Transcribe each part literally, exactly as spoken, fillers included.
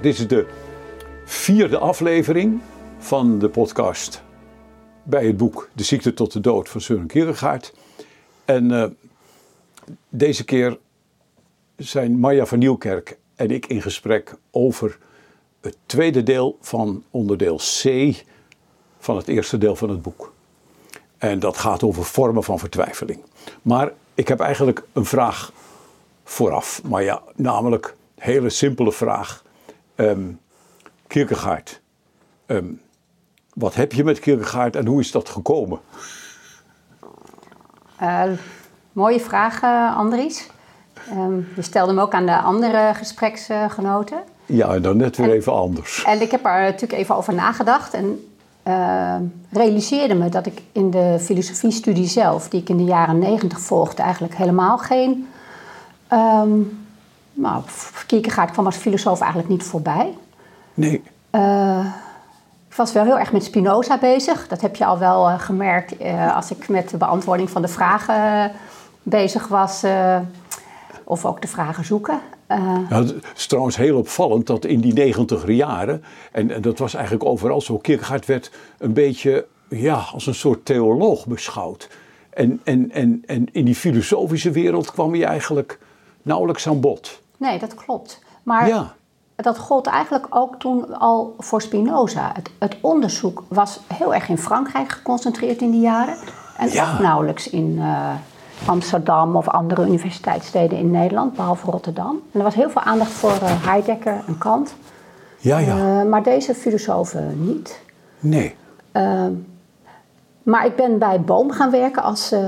Dit is de vierde aflevering van de podcast bij het boek De Ziekte tot de Dood van Søren Kierkegaard. En uh, deze keer zijn Marja van Nieuwkerk en ik in gesprek over het tweede deel van onderdeel C van het eerste deel van het boek. En dat gaat over vormen van vertwijfeling. Maar ik heb eigenlijk een vraag vooraf, Marja, namelijk een hele simpele vraag. Um, Kierkegaard, um, wat heb je met Kierkegaard en hoe is dat gekomen? Uh, mooie vraag, uh, Andries. Um, je stelde hem ook aan de andere gespreksgenoten. Uh, ja, en dan net weer en, even anders. En ik heb er natuurlijk even over nagedacht en uh, realiseerde me dat ik in de filosofiestudie zelf, die ik in de jaren negentig volgde, eigenlijk helemaal geen... Um, Nou, Kierkegaard kwam als filosoof eigenlijk niet voorbij. Nee. Uh, ik was wel heel erg met Spinoza bezig. Dat heb je al wel uh, gemerkt uh, als ik met de beantwoording van de vragen uh, bezig was. Uh, of ook de vragen zoeken. Uh, ja, het is trouwens heel opvallend dat in die negentiger jaren... En, en dat was eigenlijk overal zo. Kierkegaard werd een beetje ja, als een soort theoloog beschouwd. En, en, en, en in die filosofische wereld kwam hij eigenlijk nauwelijks aan bod. Nee, dat klopt. Maar ja, dat gold eigenlijk ook toen al voor Spinoza. Het, het onderzoek was heel erg in Frankrijk geconcentreerd in die jaren. En ja, ook nauwelijks in uh, Amsterdam of andere universiteitssteden in Nederland, behalve Rotterdam. En er was heel veel aandacht voor uh, Heidegger en Kant. Ja, ja. Uh, maar deze filosofen niet. Nee. Uh, maar ik ben bij Boom gaan werken als uh,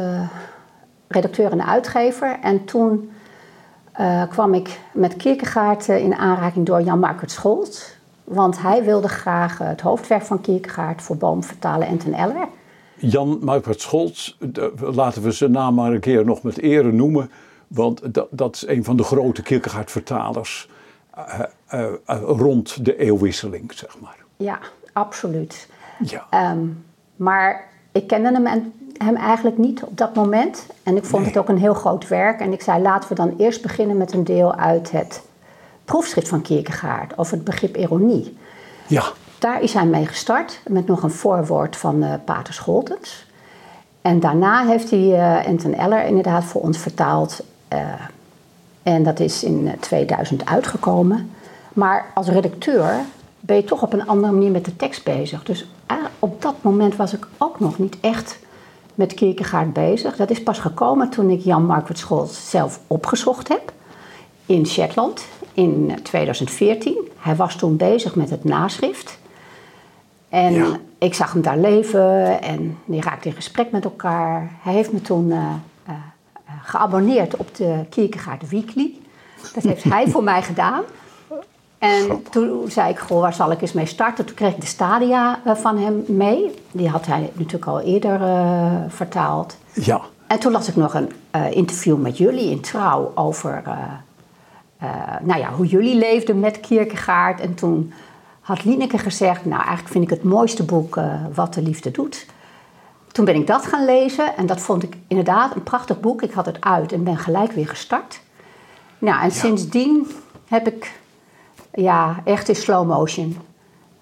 redacteur en uitgever. En toen... Uh, kwam ik met Kierkegaard uh, in aanraking door Jan-Marcus Scholtens. Want hij wilde graag uh, het hoofdwerk van Kierkegaard voor Boom vertalen en ten Eller. Jan-Marcus Scholtens, uh, laten we zijn naam maar een keer nog met ere noemen. Want dat, dat is een van de grote Kierkegaard-vertalers uh, uh, uh, rond de eeuwwisseling, zeg maar. Ja, absoluut. Ja. Um, maar ik kende hem en hem eigenlijk niet op dat moment. En ik vond nee. het ook een heel groot werk. En ik zei, laten we dan eerst beginnen met een deel uit het proefschrift van Kierkegaard over het begrip ironie. Ja. Daar is hij mee gestart, met nog een voorwoord van uh, Pater Scholtens. En daarna heeft hij uh, en ten Eller inderdaad voor ons vertaald. Uh, en dat is in tweeduizend uitgekomen. Maar als redacteur ben je toch op een andere manier met de tekst bezig. Dus uh, op dat moment was ik ook nog niet echt met Kierkegaard bezig. Dat is pas gekomen toen ik Jan-Marcus Scholtens zelf opgezocht heb in Shetland in tweeduizend veertien. Hij was toen bezig met het naschrift. En ja, ik zag hem daar leven en die raakte in gesprek met elkaar. Hij heeft me toen uh, uh, geabonneerd op de Kierkegaard Weekly. Dat heeft hij voor mij gedaan. En toen zei ik, goh, waar zal ik eens mee starten? Toen kreeg ik de stadia van hem mee. Die had hij natuurlijk al eerder uh, vertaald. Ja. En toen las ik nog een uh, interview met jullie in Trouw over uh, uh, nou ja, hoe jullie leefden met Kierkegaard. En toen had Lineke gezegd, nou eigenlijk vind ik het mooiste boek uh, Wat de Liefde Doet. Toen ben ik dat gaan lezen en dat vond ik inderdaad een prachtig boek. Ik had het uit en ben gelijk weer gestart. Nou, en ja, sindsdien heb ik... Ja, echt in slow motion.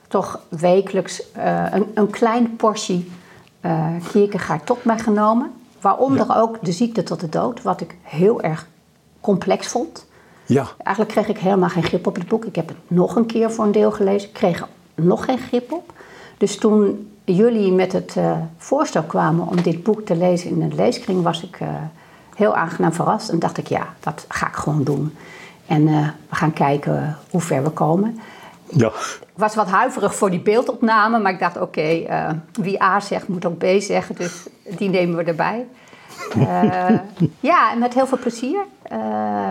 Toch wekelijks uh, een, een klein portie uh, Kierkegaard tot mij genomen. Waaronder ja, ook De Ziekte tot de Dood, wat ik heel erg complex vond. Ja. Eigenlijk kreeg ik helemaal geen grip op het boek. Ik heb het nog een keer voor een deel gelezen. Ik kreeg nog geen grip op. Dus toen jullie met het uh, voorstel kwamen om dit boek te lezen in een leeskring, was ik uh, heel aangenaam verrast. En dacht ik, ja, dat ga ik gewoon doen. En uh, we gaan kijken hoe ver we komen. Ja. Ik was wat huiverig voor die beeldopname. Maar ik dacht, oké, okay, uh, wie A zegt, moet ook B zeggen. Dus die nemen we erbij. Uh, ja, en met heel veel plezier. Uh,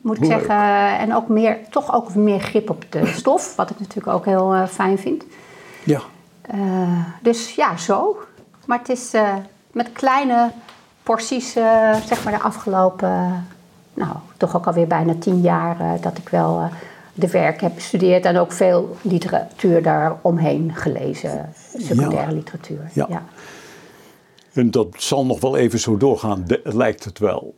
moet ik Leuk. zeggen. En ook meer, toch ook meer grip op de stof. Wat ik natuurlijk ook heel uh, fijn vind. Ja. Uh, dus ja, zo. Maar het is uh, met kleine porties, uh, zeg maar, de afgelopen... Uh, Nou, toch ook alweer bijna tien jaar uh, dat ik wel uh, de werk heb bestudeerd en ook veel literatuur daaromheen gelezen, secundaire ja. literatuur. Ja. Ja. En dat zal nog wel even zo doorgaan, de, lijkt het wel,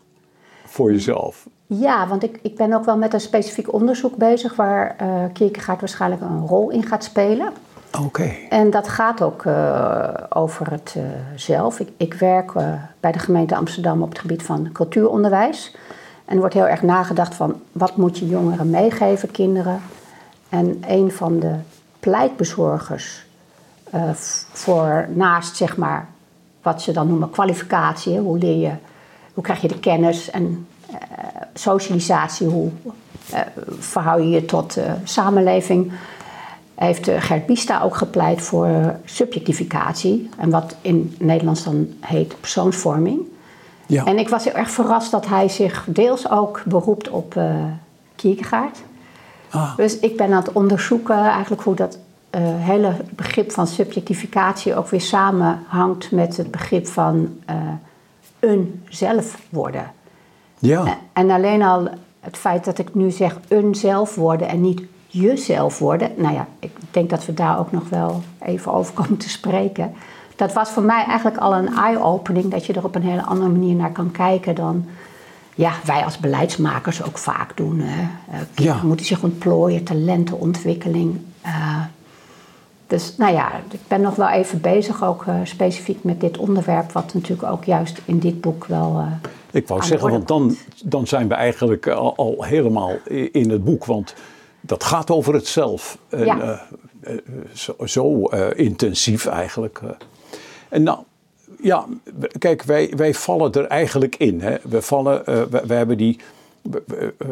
voor jezelf. Ja, want ik, ik ben ook wel met een specifiek onderzoek bezig waar uh, Kierkegaard waarschijnlijk een rol in gaat spelen. Oké. Okay. En dat gaat ook uh, over het uh, zelf. Ik, ik werk uh, bij de gemeente Amsterdam op het gebied van cultuuronderwijs. En er wordt heel erg nagedacht van wat moet je jongeren meegeven, kinderen. En een van de pleitbezorgers uh, voor naast zeg maar wat ze dan noemen kwalificatie. Hoe leer je, hoe krijg je de kennis en uh, socialisatie, hoe uh, verhoud je je tot uh, samenleving. Heeft Gert Biesta ook gepleit voor subjectificatie. En wat in Nederlands dan heet persoonsvorming. Ja. En ik was heel erg verrast dat hij zich deels ook beroept op uh, Kierkegaard. Ah. Dus ik ben aan het onderzoeken eigenlijk hoe dat uh, hele begrip van subjectificatie ook weer samenhangt met het begrip van uh, een zelf worden. Ja. En, en alleen al het feit dat ik nu zeg een zelf worden en niet jezelf worden. Nou ja, ik denk dat we daar ook nog wel even over komen te spreken. Dat was voor mij eigenlijk al een eye-opening, dat je er op een hele andere manier naar kan kijken dan ja, wij als beleidsmakers ook vaak doen. Hè. Uh, kinderen ja. moeten zich ontplooien, talentenontwikkeling. Uh, dus nou ja, ik ben nog wel even bezig ook uh, specifiek met dit onderwerp, wat natuurlijk ook juist in dit boek wel... Uh, ik wou zeggen, want dan, dan zijn we eigenlijk al, al helemaal in het boek, want dat gaat over het zelf. En, ja. uh, uh, zo zo uh, intensief eigenlijk. Uh. En nou, ja, kijk, wij, wij vallen er eigenlijk in. Hè. We vallen, uh, we, we hebben die... We, we, uh,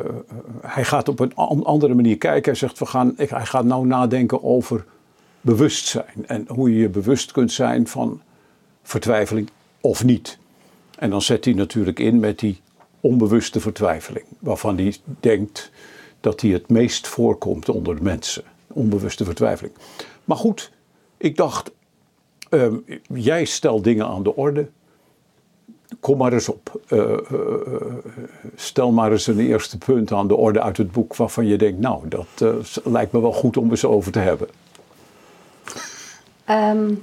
hij gaat op een andere manier kijken. Hij zegt, we gaan, ik, hij gaat nou nadenken over bewustzijn. En hoe je je bewust kunt zijn van vertwijfeling of niet. En dan zet hij natuurlijk in met die onbewuste vertwijfeling. Waarvan hij denkt dat die het meest voorkomt onder de mensen. Onbewuste vertwijfeling. Maar goed, ik dacht, uh, jij stelt dingen aan de orde. Kom maar eens op. Uh, uh, stel maar eens een eerste punt aan de orde uit het boek waarvan je denkt, nou, dat uh, lijkt me wel goed om eens over te hebben. Um,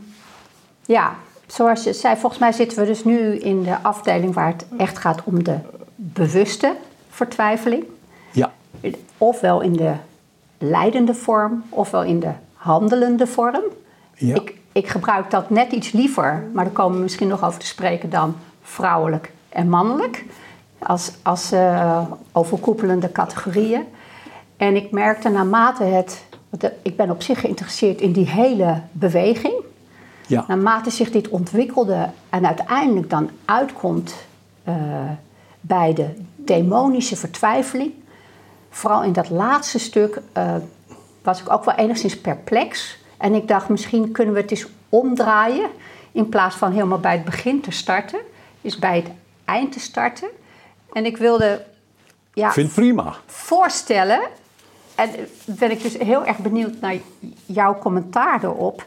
ja, zoals je zei, volgens mij zitten we dus nu in de afdeling waar het echt gaat om de bewuste vertwijfeling. Ja. Ofwel in de leidende vorm, ofwel in de handelende vorm. Ja. Ik, ik gebruik dat net iets liever, maar daar komen we misschien nog over te spreken dan vrouwelijk en mannelijk. Als, als uh, overkoepelende categorieën. En ik merkte naarmate het... Want ik ben op zich geïnteresseerd in die hele beweging. Ja. Naarmate zich dit ontwikkelde en uiteindelijk dan uitkomt uh, bij de demonische vertwijfeling. Vooral in dat laatste stuk uh, was ik ook wel enigszins perplex. En ik dacht, misschien kunnen we het eens omdraaien. In plaats van helemaal bij het begin te starten, is bij het eind te starten. En ik wilde ja, vind prima. voorstellen. En ben ik dus heel erg benieuwd naar jouw commentaar erop.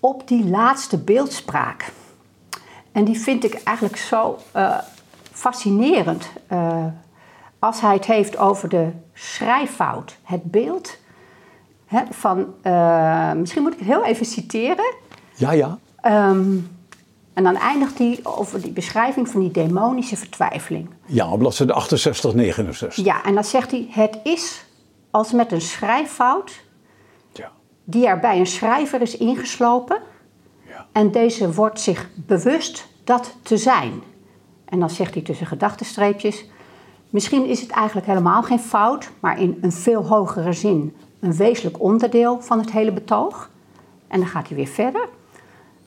Op die laatste beeldspraak. En die vind ik eigenlijk zo uh, fascinerend. Uh, Als hij het heeft over de schrijffout, het beeld hè, van... Uh, misschien moet ik het heel even citeren. Ja, ja. Um, en dan eindigt hij over die beschrijving van die demonische vertwijfeling. Ja, op bladzijde achtenzestig, negenenzestig. Ja, en dan zegt hij, het is als met een schrijffout ja. die er bij een schrijver is ingeslopen. Ja. En deze wordt zich bewust dat te zijn. En dan zegt hij tussen gedachtenstreepjes, misschien is het eigenlijk helemaal geen fout, maar in een veel hogere zin een wezenlijk onderdeel van het hele betoog. En dan gaat hij weer verder.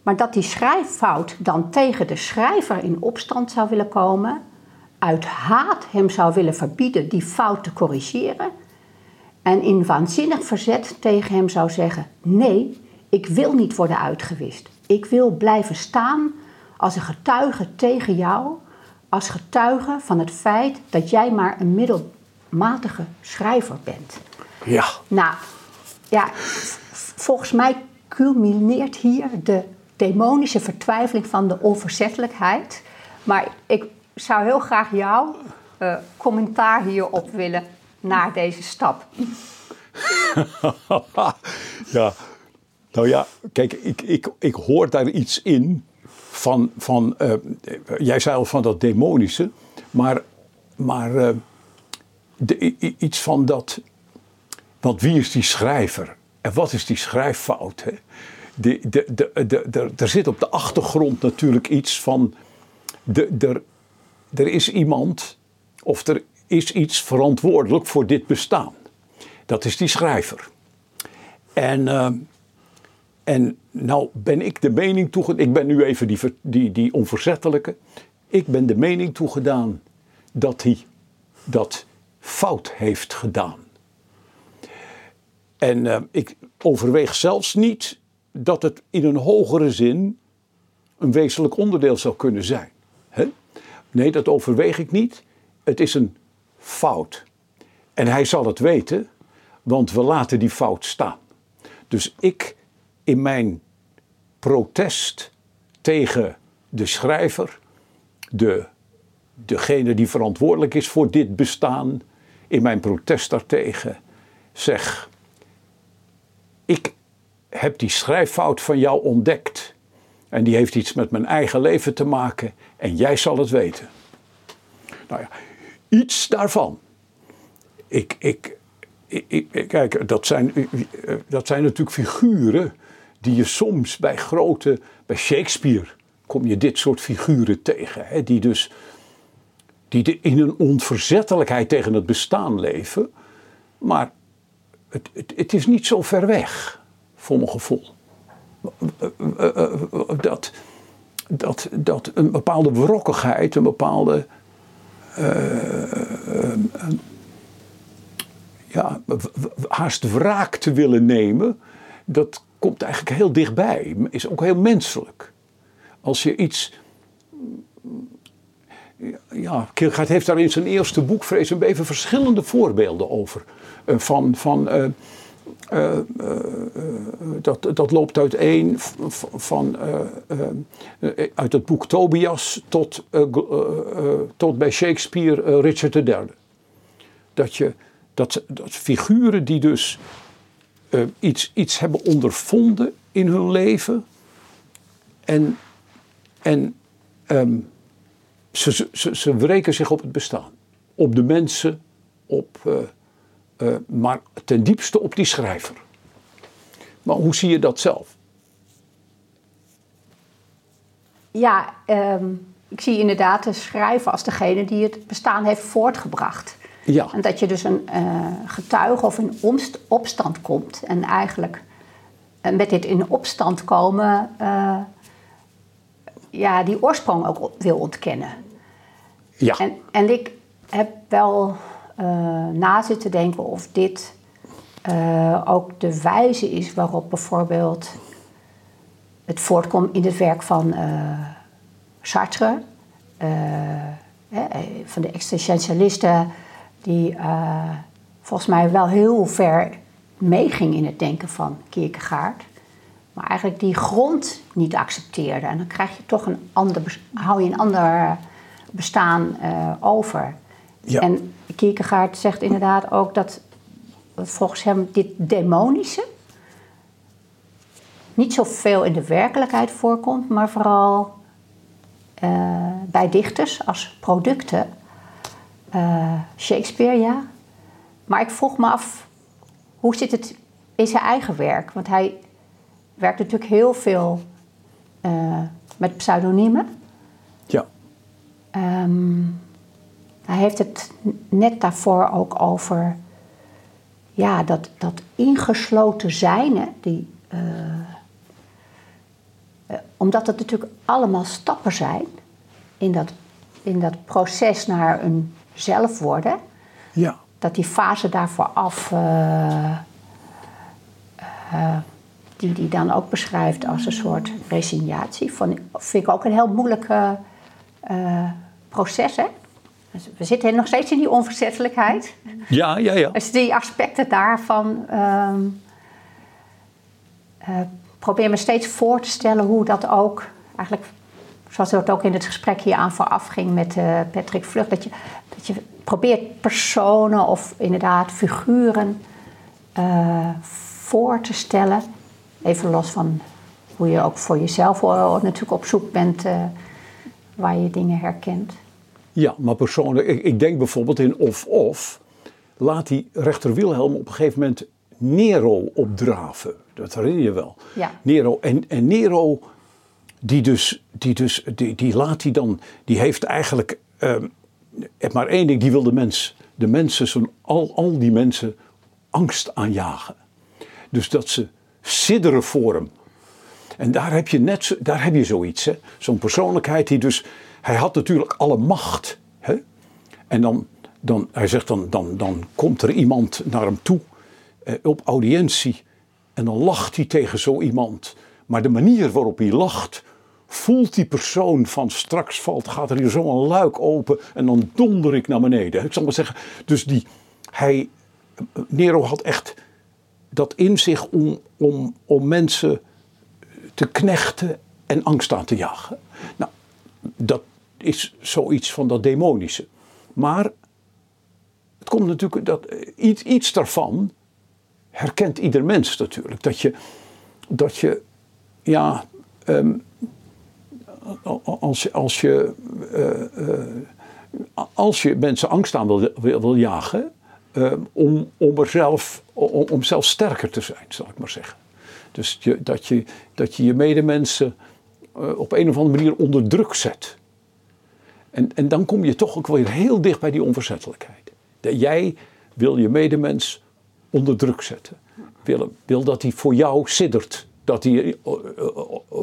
Maar dat die schrijffout dan tegen de schrijver in opstand zou willen komen, uit haat hem zou willen verbieden die fout te corrigeren, en in waanzinnig verzet tegen hem zou zeggen, nee, ik wil niet worden uitgewist. Ik wil blijven staan als een getuige tegen jou, als getuige van het feit dat jij maar een middelmatige schrijver bent. Ja. Nou, ja, volgens mij culmineert hier de demonische vertwijfeling van de onverzettelijkheid. Maar ik zou heel graag jouw uh, commentaar hierop willen naar deze stap. ja, nou ja, kijk, ik, ik, ik hoor daar iets in. Van, van uh, jij zei al van dat demonische, maar, maar uh, de, iets van dat... Want wie is die schrijver? En wat is die schrijffout? Hè? De, de, de, de, de, de, er zit op de achtergrond natuurlijk iets van... De, de, er is iemand... Of er is iets verantwoordelijk voor dit bestaan. Dat is die schrijver. En... Uh, en nou ben ik de mening toegedaan... Ik ben nu even die, die, die onverzettelijke. Ik ben de mening toegedaan dat hij dat fout heeft gedaan. En uh, ik overweeg zelfs niet dat het in een hogere zin een wezenlijk onderdeel zou kunnen zijn. Hè? Nee, dat overweeg ik niet. Het is een fout. En hij zal het weten, want we laten die fout staan. Dus ik... In mijn protest tegen de schrijver, de, degene die verantwoordelijk is voor dit bestaan, in mijn protest daartegen zeg, ik heb die schrijffout van jou ontdekt en die heeft iets met mijn eigen leven te maken en jij zal het weten. Nou ja, iets daarvan. Ik, ik, ik, kijk, dat zijn, dat zijn natuurlijk figuren die je soms bij grote, bij Shakespeare kom je dit soort figuren tegen. Hè, die dus die de, in een onverzettelijkheid tegen het bestaan leven. Maar het, het, het is niet zo ver weg, voor mijn gevoel. Dat, dat, dat een bepaalde wrokkigheid, een bepaalde... Uh, een, ja, haast wraak te willen nemen, dat komt eigenlijk heel dichtbij. Is ook heel menselijk. Als je iets... Ja, Kierkegaard heeft daar in zijn eerste boek, Vrees en Beven, verschillende voorbeelden over. Van... van uh, uh, uh, dat, dat loopt uiteen van... Uh, uh, uit het boek Tobias tot, uh, uh, uh, tot bij Shakespeare uh, Richard de derde. Dat je... Dat, dat figuren die dus uh, iets, iets hebben ondervonden in hun leven. En, en um, ze, ze, ze wreken zich op het bestaan. Op de mensen, op, uh, uh, maar ten diepste op die schrijver. Maar hoe zie je dat zelf? Ja, um, ik zie inderdaad de schrijver als degene die het bestaan heeft voortgebracht. Ja. En dat je dus een uh, getuige of in omst- opstand komt. En eigenlijk uh, met dit in opstand komen... Uh, ja, die oorsprong ook wil ontkennen. Ja. En, en ik heb wel uh, na zitten denken of dit uh, ook de wijze is... waarop bijvoorbeeld het voortkomt in het werk van uh, Sartre... Uh, hè, van de existentialisten... die uh, volgens mij wel heel ver meeging in het denken van Kierkegaard. Maar eigenlijk die grond niet accepteerde. En dan krijg je toch een ander, hou je een ander bestaan uh, over. Ja. En Kierkegaard zegt inderdaad ook dat, dat volgens hem dit demonische... niet zoveel in de werkelijkheid voorkomt, maar vooral uh, bij dichters als producten... Uh, Shakespeare, ja. Maar ik vroeg me af, hoe zit het in zijn eigen werk? Want hij werkt natuurlijk heel veel uh, met pseudoniemen. Ja. Um, hij heeft het net daarvoor ook over... ja, dat, dat ingesloten zijne... Die, uh, uh, omdat het natuurlijk allemaal stappen zijn... in dat, in dat proces naar een... zelf worden, ja. Dat die fase daarvoor af, uh, uh, die die dan ook beschrijft als een soort resignatie, van, vind ik ook een heel moeilijk uh, proces. Hè? We zitten nog steeds in die onverzettelijkheid. Ja, ja, ja. Dus die aspecten daarvan um, uh, probeer me steeds voor te stellen hoe dat ook eigenlijk, zoals het ook in het gesprek hier aan vooraf ging met uh, Patrick Vlucht, dat je Dat je probeert personen of inderdaad figuren uh, voor te stellen. Even los van hoe je ook voor jezelf natuurlijk op zoek bent uh, waar je dingen herkent. Ja, maar personen, ik, ik denk bijvoorbeeld in Of Of laat die rechter Wilhelm op een gegeven moment Nero opdraven. Dat herinner je wel. Ja. Nero. En, en Nero, die, dus, die, dus, die, die laat hij dan, die heeft eigenlijk uh, maar één ding, die wil de mens, de mensen, zo'n, al, al die mensen angst aanjagen. Dus dat ze sidderen voor hem. En daar heb je net, daar heb je zoiets, hè? Zo'n persoonlijkheid die dus, hij had natuurlijk alle macht, hè? En dan, dan, hij zegt dan, dan, dan komt er iemand naar hem toe eh, op audiëntie en dan lacht hij tegen zo iemand. Maar de manier waarop hij lacht, voelt die persoon van straks valt, gaat er hier zo'n luik open en dan donder ik naar beneden. Ik zal maar zeggen, dus die, hij, Nero had echt dat in zich om, om, om mensen te knechten en angst aan te jagen. Nou, dat is zoiets van dat demonische. Maar het komt natuurlijk dat iets, iets daarvan herkent ieder mens natuurlijk. Dat je, dat je ja, um, als, als je, uh, uh, als je mensen angst aan wil, wil, wil jagen, um, om, om er zelf, om, om zelf sterker te zijn, zal ik maar zeggen. Dus je, dat, je, dat je je medemensen uh, op een of andere manier onder druk zet. En, en dan kom je toch ook weer heel dicht bij die onverzettelijkheid. Dat jij wil je medemens onder druk zetten. Wil, wil dat hij voor jou siddert. Dat hij uh, uh, uh,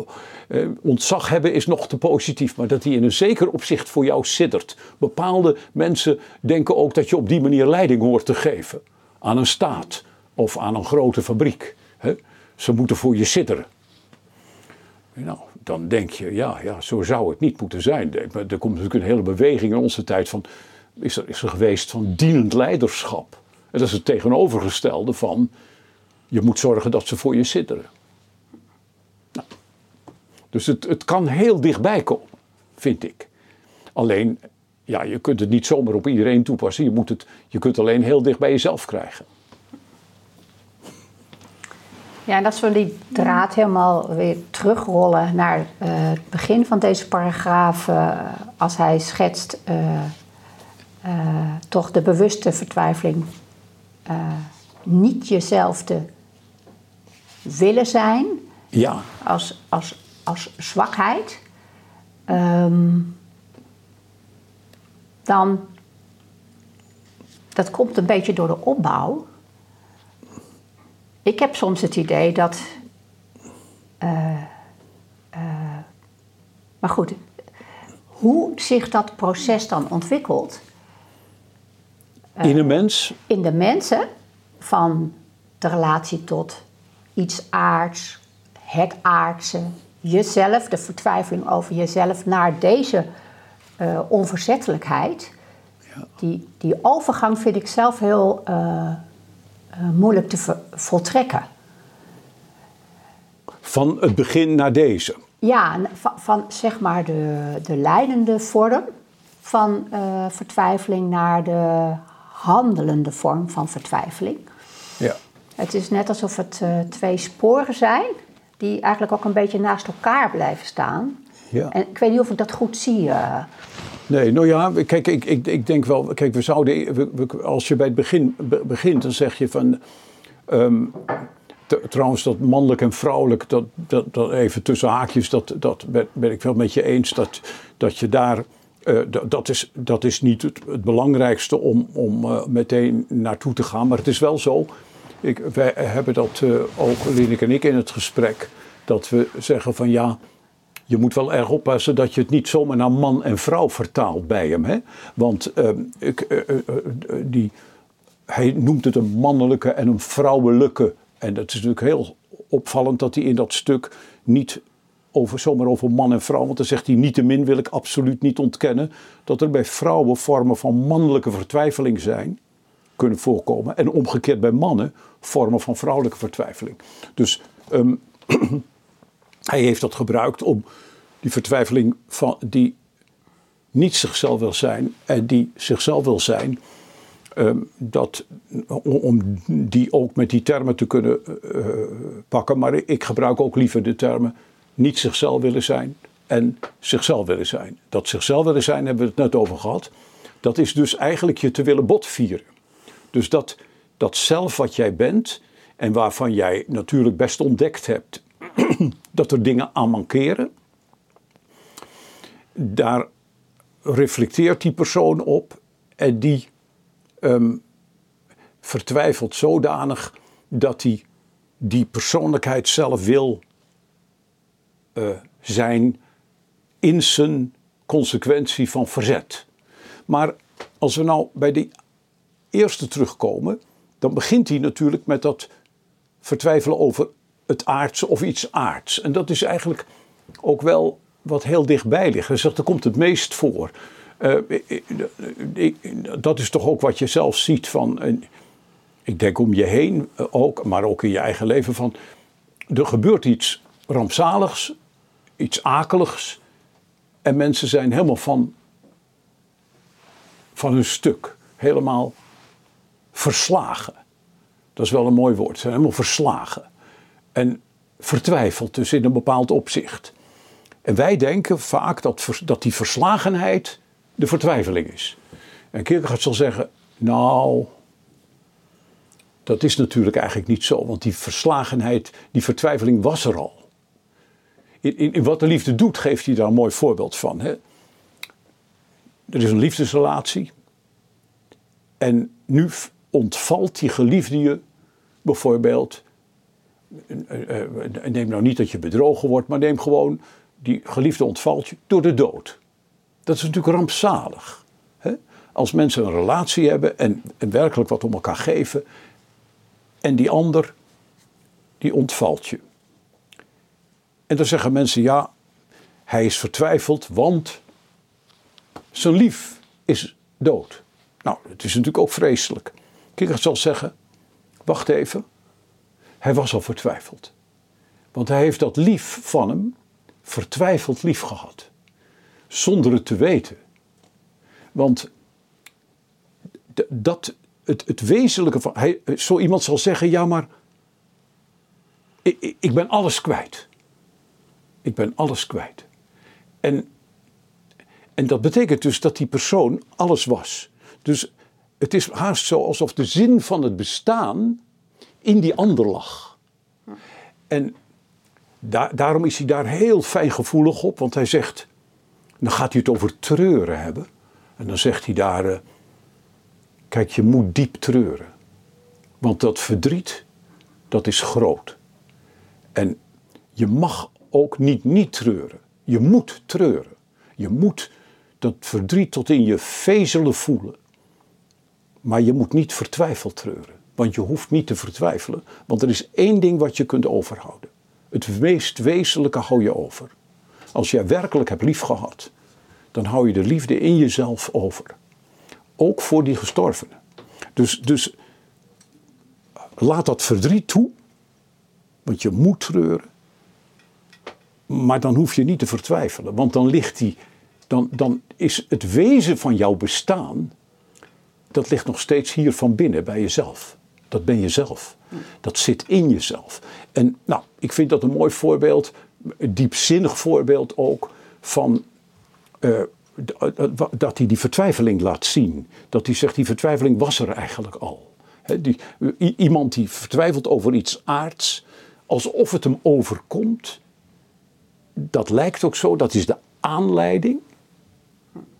uh, ontzag hebben is nog te positief. Maar dat hij in een zeker opzicht voor jou siddert. Bepaalde mensen denken ook dat je op die manier leiding hoort te geven. Aan een staat of aan een grote fabriek. Hè? Ze moeten voor je sidderen. Nou, dan denk je, ja, ja, zo zou het niet moeten zijn. Er komt natuurlijk een hele beweging in onze tijd van, is er, is er geweest van dienend leiderschap. En dat is het tegenovergestelde van, je moet zorgen dat ze voor je sidderen. Nou, dus het, het kan heel dichtbij komen, vind ik. Alleen, ja, je kunt het niet zomaar op iedereen toepassen. Je moet het, je kunt alleen heel dicht bij jezelf krijgen. Ja, en dat we die draad helemaal weer terugrollen naar uh, het begin van deze paragraaf. Uh, als hij schetst uh, uh, toch de bewuste vertwijfeling. Uh, niet jezelf te willen zijn. Ja. Als, als, als zwakheid. Um, dan, dat komt een beetje door de opbouw. Ik heb soms het idee dat, uh, uh, maar goed, hoe zich dat proces dan ontwikkelt. Uh, in de mens? In de mensen, van de relatie tot iets aards, het aardse, jezelf, de vertwijfeling over jezelf, naar deze uh, onverzettelijkheid. Ja. Die, die overgang vind ik zelf heel... Uh, Uh, moeilijk te ver- voltrekken. Van het begin naar deze? Ja, van, van zeg maar de, de leidende vorm van uh, vertwijfeling naar de handelende vorm van vertwijfeling. Ja. Het is net alsof het uh, twee sporen zijn die eigenlijk ook een beetje naast elkaar blijven staan. Ja. En ik weet niet of ik dat goed zie. Uh, Nee, nou ja, kijk, ik, ik, ik denk wel, kijk, we zouden, we, we, als je bij het begin be, begint, dan zeg je van, um, te, trouwens dat mannelijk en vrouwelijk, dat, dat, dat even tussen haakjes, dat, dat ben, ben ik wel met je eens, dat, dat je daar, uh, dat, dat, is, dat is niet het, het belangrijkste om, om uh, meteen naartoe te gaan, maar het is wel zo, ik, wij hebben dat uh, ook, Lineke en ik in het gesprek, dat we zeggen van ja, je moet wel erg oppassen dat je het niet zomaar naar man en vrouw vertaalt bij hem. Hè? Want uh, ik, uh, uh, uh, die, hij noemt het een mannelijke en een vrouwelijke. En dat is natuurlijk heel opvallend dat hij in dat stuk niet over, zomaar over man en vrouw. Want dan zegt hij, niettemin wil ik absoluut niet ontkennen dat er bij vrouwen vormen van mannelijke vertwijfeling zijn. Kunnen voorkomen. En omgekeerd bij mannen vormen van vrouwelijke vertwijfeling. Dus... Um, hij heeft dat gebruikt om die vertwijfeling van die niet zichzelf wil zijn en die zichzelf wil zijn, um, dat, om die ook met die termen te kunnen uh, pakken. Maar ik gebruik ook liever de termen niet zichzelf willen zijn en zichzelf willen zijn. Dat zichzelf willen zijn hebben we het net over gehad. Dat is dus eigenlijk je te willen botvieren. Dus dat, dat zelf wat jij bent en waarvan jij natuurlijk best ontdekt hebt dat er dingen aan mankeren, daar reflecteert die persoon op en die um, vertwijfelt zodanig dat hij die, die persoonlijkheid zelf wil uh, zijn in zijn consequentie van verzet. Maar als we nou bij die eerste terugkomen, dan begint hij natuurlijk met dat vertwijfelen over het aardse of iets aards. En dat is eigenlijk ook wel wat heel dichtbij ligt. Hij zegt, daar komt het meest voor. Uh, dat is toch ook wat je zelf ziet van, uh, ik denk om je heen uh, ook, maar ook in je eigen leven van, er gebeurt iets rampzaligs, iets akeligs en mensen zijn helemaal van, van hun stuk, helemaal verslagen. Dat is wel een mooi woord, zijn helemaal verslagen. En vertwijfeld dus in een bepaald opzicht. En wij denken vaak dat, dat die verslagenheid de vertwijfeling is. En Kierkegaard zal zeggen, nou, dat is natuurlijk eigenlijk niet zo. Want die verslagenheid, die vertwijfeling was er al. In, in, in Wat de Liefde Doet geeft hij daar een mooi voorbeeld van. Hè? Er is een liefdesrelatie. En nu ontvalt die geliefde je bijvoorbeeld, neem nou niet dat je bedrogen wordt, maar neem gewoon, die geliefde ontvalt je door de dood. Dat is natuurlijk rampzalig. Hè? Als mensen een relatie hebben en, en werkelijk wat om elkaar geven en die ander, die ontvalt je. En dan zeggen mensen, ja, hij is vertwijfeld, want zijn lief is dood. Nou, het is natuurlijk ook vreselijk. Kierkegaard zal zeggen, wacht even, hij was al vertwijfeld. Want hij heeft dat lief van hem vertwijfeld lief gehad. Zonder het te weten. Want dat, het, het wezenlijke van, hij, zo iemand zal zeggen, ja maar, ik, ik ben alles kwijt. Ik ben alles kwijt. En, en dat betekent dus dat die persoon alles was. Dus het is haast zo alsof de zin van het bestaan in die ander lag. En da- daarom is hij daar heel fijngevoelig op. Want hij zegt, dan gaat hij het over treuren hebben. En dan zegt hij daar, uh, kijk, je moet diep treuren. Want dat verdriet, dat is groot. En je mag ook niet niet treuren. Je moet treuren. Je moet dat verdriet tot in je vezelen voelen. Maar je moet niet vertwijfeld treuren. Want je hoeft niet te vertwijfelen. Want er is één ding wat je kunt overhouden. Het meest wezenlijke hou je over. Als jij werkelijk hebt lief gehad, dan hou je de liefde in jezelf over. Ook voor die gestorvenen. Dus, dus laat dat verdriet toe. Want je moet treuren. Maar dan hoef je niet te vertwijfelen. Want dan ligt die, dan, dan is het wezen van jouw bestaan, dat ligt nog steeds hier van binnen bij jezelf. Dat ben jezelf. Dat zit in jezelf. En nou, ik vind dat een mooi voorbeeld, een diepzinnig voorbeeld ook, van uh, dat hij die vertwijfeling laat zien. Dat hij zegt, die vertwijfeling was er eigenlijk al. He, die, iemand die vertwijfelt over iets aards, alsof het hem overkomt, dat lijkt ook zo, dat is de aanleiding,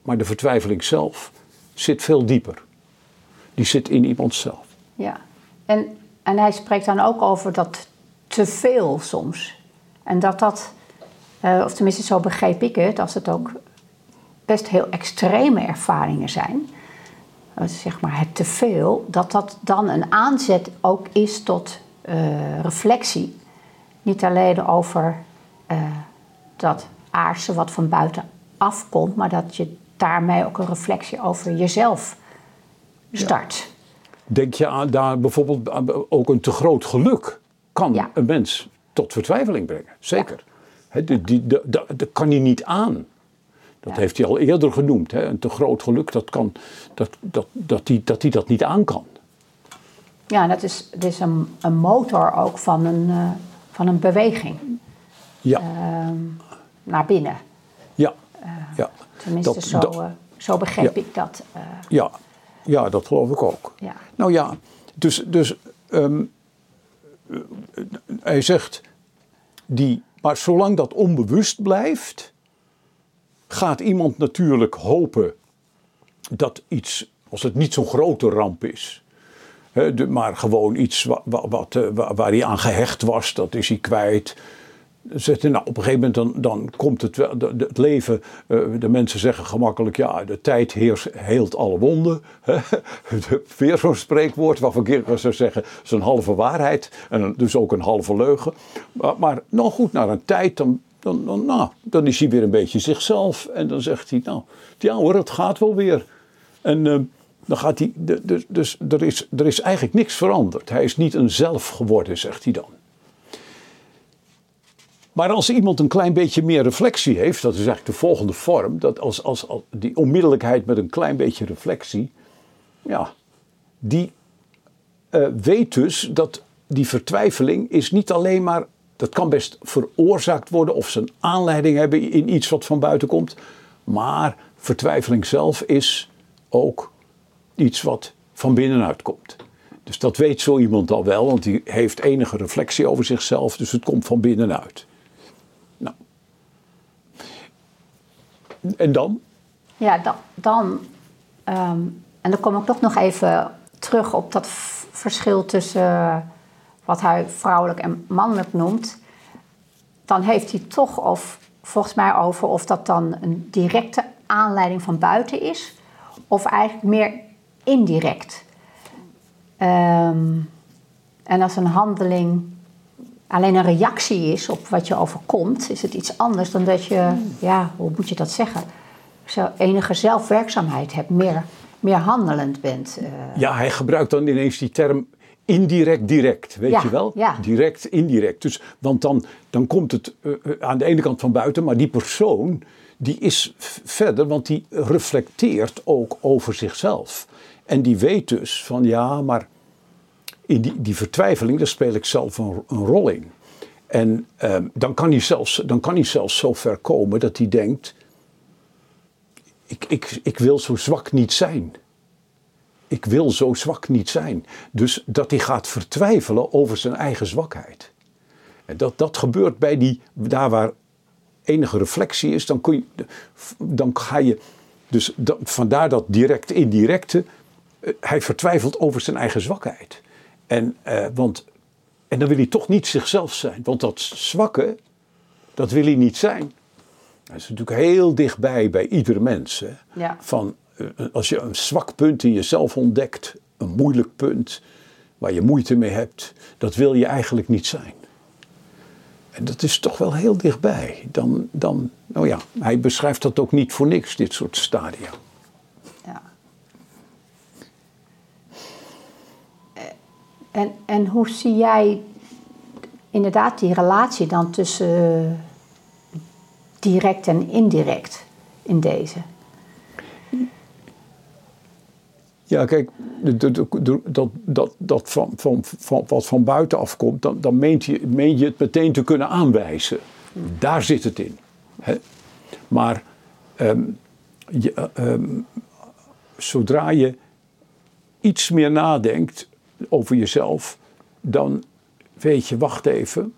maar de vertwijfeling zelf zit veel dieper. Die zit in iemand zelf. Ja, en, en hij spreekt dan ook over dat te veel soms. En dat dat, uh, of tenminste zo begreep ik het, dat het ook best heel extreme ervaringen zijn. Uh, zeg maar het te veel, dat dat dan een aanzet ook is tot uh, reflectie. Niet alleen over uh, dat aardse wat van buiten afkomt, maar dat je daarmee ook een reflectie over jezelf start. Ja. Denk je aan daar bijvoorbeeld ook een te groot geluk kan ja. een mens tot vertwijfeling brengen. Zeker. Ja. He, die, die, die, die, die, dat kan hij niet aan. Dat ja. heeft hij al eerder genoemd. He. Een te groot geluk, dat kan, dat, dat, dat, die, dat die dat niet aan kan. Ja, dat is, dat is een, een motor ook van een, uh, van een beweging. Ja. Uh, naar binnen. Ja. Uh, ja. Tenminste, dat, zo, dat, zo begreep ja. ik dat. Uh, ja. Ja, dat geloof ik ook. Ja. Nou ja, dus, dus um, hij zegt, die, maar zolang dat onbewust blijft, gaat iemand natuurlijk hopen dat iets, als het niet zo'n grote ramp is, he, de, maar gewoon iets wa, wa, wat, uh, wa, waar hij aan gehecht was, dat is hij kwijt. Zegt hij, nou, op een gegeven moment dan, dan komt het, de, de, het leven, uh, de mensen zeggen gemakkelijk, ja, de tijd heers, heelt alle wonden. He, de, weer zo'n spreekwoord waarvan Kierkegaard zou zeggen, dat is een halve waarheid en dus ook een halve leugen. Maar, maar nou goed, naar een tijd dan... Dan, dan, nou, dan is hij weer een beetje zichzelf. En dan zegt hij, nou, ja hoor, het gaat wel weer. En uh, dan gaat hij, dus, dus er, is, er is eigenlijk niks veranderd. Hij is niet een zelf geworden, zegt hij dan. Maar als iemand een klein beetje meer reflectie heeft, dat is eigenlijk de volgende vorm, dat als, als, als die onmiddellijkheid met een klein beetje reflectie, ja, die uh, weet dus dat die vertwijfeling is niet alleen maar, dat kan best veroorzaakt worden of ze een aanleiding hebben in iets wat van buiten komt. Maar vertwijfeling zelf is ook iets wat van binnenuit komt. Dus dat weet zo iemand al wel, want die heeft enige reflectie over zichzelf. Dus het komt van binnenuit. Nou. En dan? Ja, dan. dan um, en dan kom ik toch nog even terug op dat v- verschil tussen... Uh, wat hij vrouwelijk en mannelijk noemt, dan heeft hij toch of volgens mij over of dat dan een directe aanleiding van buiten is, of eigenlijk meer indirect. Um, en als een handeling alleen een reactie is op wat je overkomt, is het iets anders dan dat je, ja, hoe moet je dat zeggen, zo enige zelfwerkzaamheid hebt, meer, meer handelend bent. Uh. Ja, hij gebruikt dan ineens die term indirect, direct, weet ja, je wel? Ja. Direct, indirect. Dus, want dan, dan komt het uh, aan de ene kant van buiten, maar die persoon die is f- verder, want die reflecteert ook over zichzelf. En die weet dus van ja, maar in die, die vertwijfeling, daar speel ik zelf een, een rol in. En uh, dan kan hij zelfs, dan kan hij zelfs zo ver komen dat hij denkt, ik, ik, ik wil zo zwak niet zijn. Ik wil zo zwak niet zijn. Dus dat hij gaat vertwijfelen over zijn eigen zwakheid. En dat, dat gebeurt bij die, daar waar enige reflectie is, dan, kun je, dan ga je, dus dat, vandaar dat direct indirecte, hij vertwijfelt over zijn eigen zwakheid. En, eh, want, en dan wil hij toch niet zichzelf zijn, want dat zwakke, dat wil hij niet zijn. Dat is natuurlijk heel dichtbij bij ieder mens, hè, ja. Van... Als je een zwak punt in jezelf ontdekt, een moeilijk punt, waar je moeite mee hebt, dat wil je eigenlijk niet zijn. En dat is toch wel heel dichtbij. Dan, dan, nou ja, hij beschrijft dat ook niet voor niks, dit soort stadia. Ja. En, en hoe zie jij inderdaad die relatie dan tussen direct en indirect in deze? Ja, kijk, dat, dat, dat van, van, van, wat van buiten afkomt, dan, dan meen, je, meen je het meteen te kunnen aanwijzen. Daar zit het in. Hè? Maar um, je, um, zodra je iets meer nadenkt over jezelf, dan weet je, wacht even,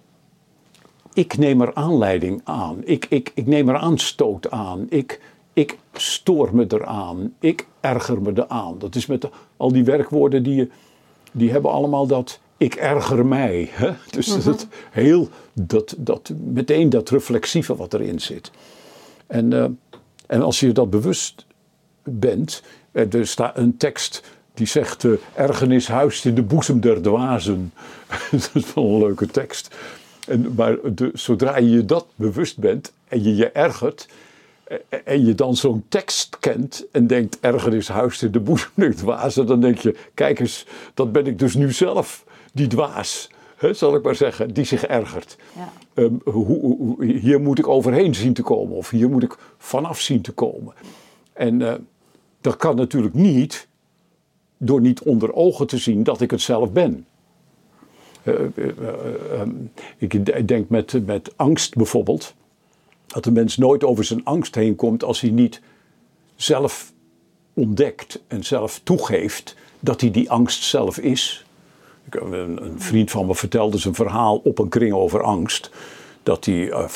ik neem er aanleiding aan. Ik, ik, ik neem er aanstoot aan. Ik... Ik stoor me eraan. Ik erger me eraan. Dat is met de, al die werkwoorden die je... Die hebben allemaal dat... Ik erger mij. Hè? Dus mm-hmm. dat, heel, dat, dat, meteen dat reflexieve wat erin zit. En, uh, en als je dat bewust bent... Er staat een tekst die zegt... Uh, ergernis huist in de boezem der dwazen. Dat is wel een leuke tekst. En, maar de, zodra je je dat bewust bent... En je je ergert... En je dan zo'n tekst kent en denkt, ergernis huist in de boezem, dwazen. Dan denk je, kijk eens, dat ben ik dus nu zelf, die dwaas. Hè, zal ik maar zeggen, die zich ergert. Ja. Um, hoe, hoe, hier moet ik overheen zien te komen of hier moet ik vanaf zien te komen. En uh, dat kan natuurlijk niet door niet onder ogen te zien dat ik het zelf ben. Uh, uh, uh, um, ik denk met, met angst bijvoorbeeld... Dat de mens nooit over zijn angst heen komt als hij niet zelf ontdekt en zelf toegeeft dat hij die angst zelf is. Een vriend van me vertelde zijn verhaal op een kring over angst. Dat hij,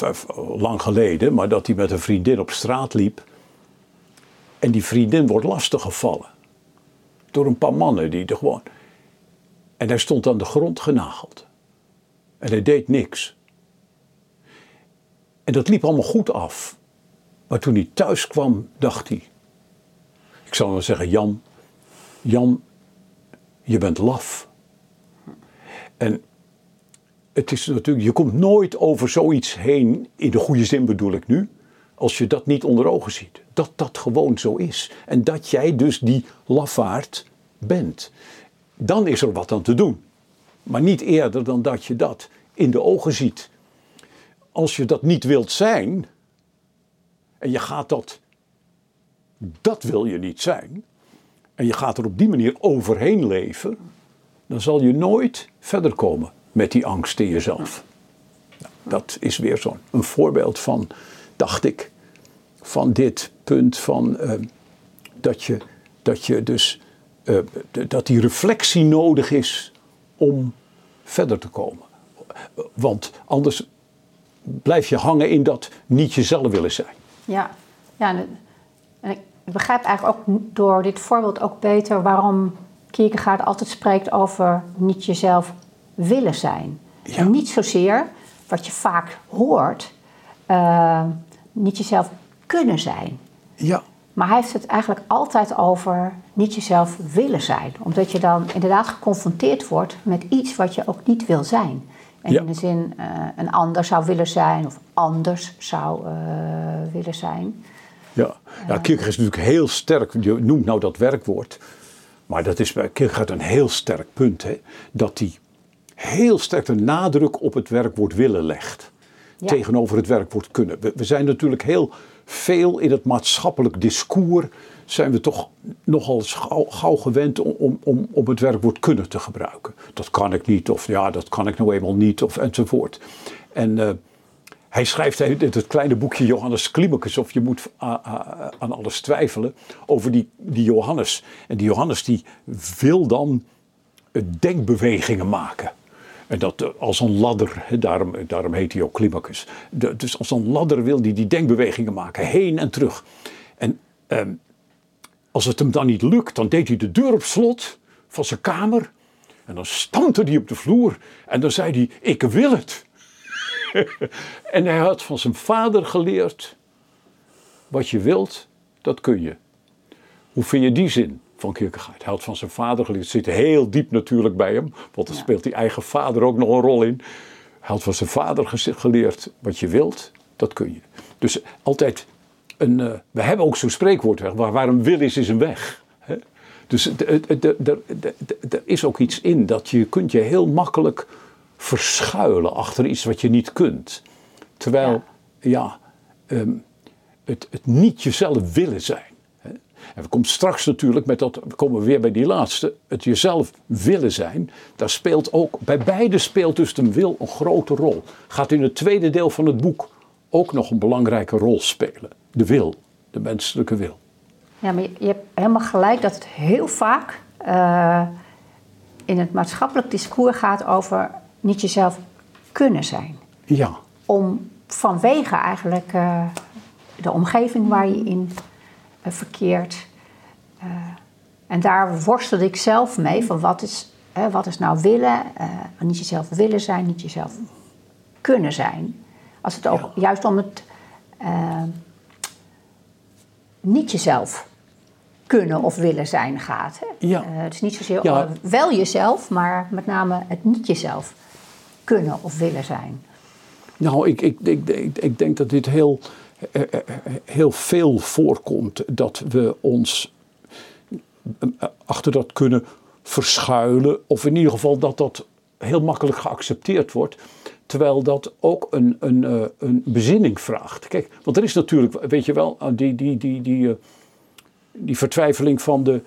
lang geleden, maar dat hij met een vriendin op straat liep. En die vriendin wordt lastiggevallen. Door een paar mannen die er gewoon... En hij stond aan de grond genageld. En hij deed niks. En dat liep allemaal goed af. Maar toen hij thuis kwam, dacht hij... Ik zou maar zeggen, Jan... Jan, je bent laf. En het is natuurlijk... Je komt nooit over zoiets heen... In de goede zin bedoel ik nu... Als je dat niet onder ogen ziet. Dat dat gewoon zo is. En dat jij dus die lafaard bent. Dan is er wat aan te doen. Maar niet eerder dan dat je dat in de ogen ziet. Als je dat niet wilt zijn... En je gaat dat... Dat wil je niet zijn. En je gaat er op die manier overheen leven. Dan zal je nooit verder komen met die angst in jezelf. Nou, dat is weer zo'n een voorbeeld van... Dacht ik, van dit punt van uh, dat, je, dat je dus uh, d- dat die reflectie nodig is om verder te komen. Want anders blijf je hangen in dat niet jezelf willen zijn. Ja, ja en, en ik begrijp eigenlijk ook door dit voorbeeld ook beter waarom Kierkegaard altijd spreekt over niet jezelf willen zijn. Ja. En niet zozeer wat je vaak hoort. Uh, niet jezelf kunnen zijn. Ja. Maar hij heeft het eigenlijk altijd over niet jezelf willen zijn. Omdat je dan inderdaad geconfronteerd wordt met iets wat je ook niet wil zijn. En ja. in de zin uh, een ander zou willen zijn of anders zou uh, willen zijn. Ja, ja Kierkegaard is natuurlijk heel sterk, je noemt nou dat werkwoord. Maar dat is bij Kierkegaard een heel sterk punt. Hè? Dat hij heel sterk de nadruk op het werkwoord willen legt. Ja. Tegenover het werkwoord kunnen. We, we zijn natuurlijk heel veel in het maatschappelijk discours... zijn we toch nogal gauw, gauw gewend om, om, om het werkwoord kunnen te gebruiken. Dat kan ik niet, of ja, dat kan ik nou eenmaal niet, of enzovoort. En uh, hij schrijft in het kleine boekje Johannes Climacus... of je moet a, a, aan alles twijfelen, over die, die Johannes. En die Johannes die wil dan denkbewegingen maken... En dat als een ladder, daarom, daarom heet hij ook Climacus. De, dus als een ladder wil hij die denkbewegingen maken, heen en terug. En eh, als het hem dan niet lukt, dan deed hij de deur op slot van zijn kamer. En dan stampte hij op de vloer en dan zei hij, ik wil het. En hij had van zijn vader geleerd, wat je wilt, dat kun je. Hoe vind je die zin? Van Kierkegaard. Hij had van zijn vader geleerd. Het zit heel diep natuurlijk bij hem. Want dan ja. speelt die eigen vader ook nog een rol in. Hij had van zijn vader geleerd. Wat je wilt, dat kun je. Dus altijd een... Uh, we hebben ook zo'n spreekwoord weg. Waar, waar een wil is, is een weg. Hè? Dus er is ook iets in. Dat je kunt je heel makkelijk verschuilen. Achter iets wat je niet kunt. Terwijl, ja... ja um, het, het niet jezelf willen zijn. En we komen straks natuurlijk met dat, we komen weer bij die laatste, het jezelf willen zijn. Daar speelt ook, bij beide speelt dus de wil een grote rol. Gaat in het tweede deel van het boek ook nog een belangrijke rol spelen. De wil, de menselijke wil. Ja, maar je hebt helemaal gelijk dat het heel vaak uh, in het maatschappelijk discours gaat over niet jezelf kunnen zijn. Ja. Om vanwege eigenlijk uh, de omgeving waar je in... verkeerd. Uh, en daar worstelde ik zelf mee van wat is, hè, wat is nou willen, uh, niet jezelf willen zijn, niet jezelf kunnen zijn. Als het ook ja. juist om het uh, niet jezelf kunnen of willen zijn gaat. Hè? Ja. Uh, dus niet zozeer ja. wel jezelf, maar met name het niet jezelf kunnen of willen zijn. Nou, ik, ik, ik, ik, ik denk dat dit heel... heel veel voorkomt dat we ons achter dat kunnen verschuilen. Of in ieder geval dat dat heel makkelijk geaccepteerd wordt. Terwijl dat ook een, een, een bezinning vraagt. Kijk, want er is natuurlijk, weet je wel, die, die, die, die, die vertwijfeling van de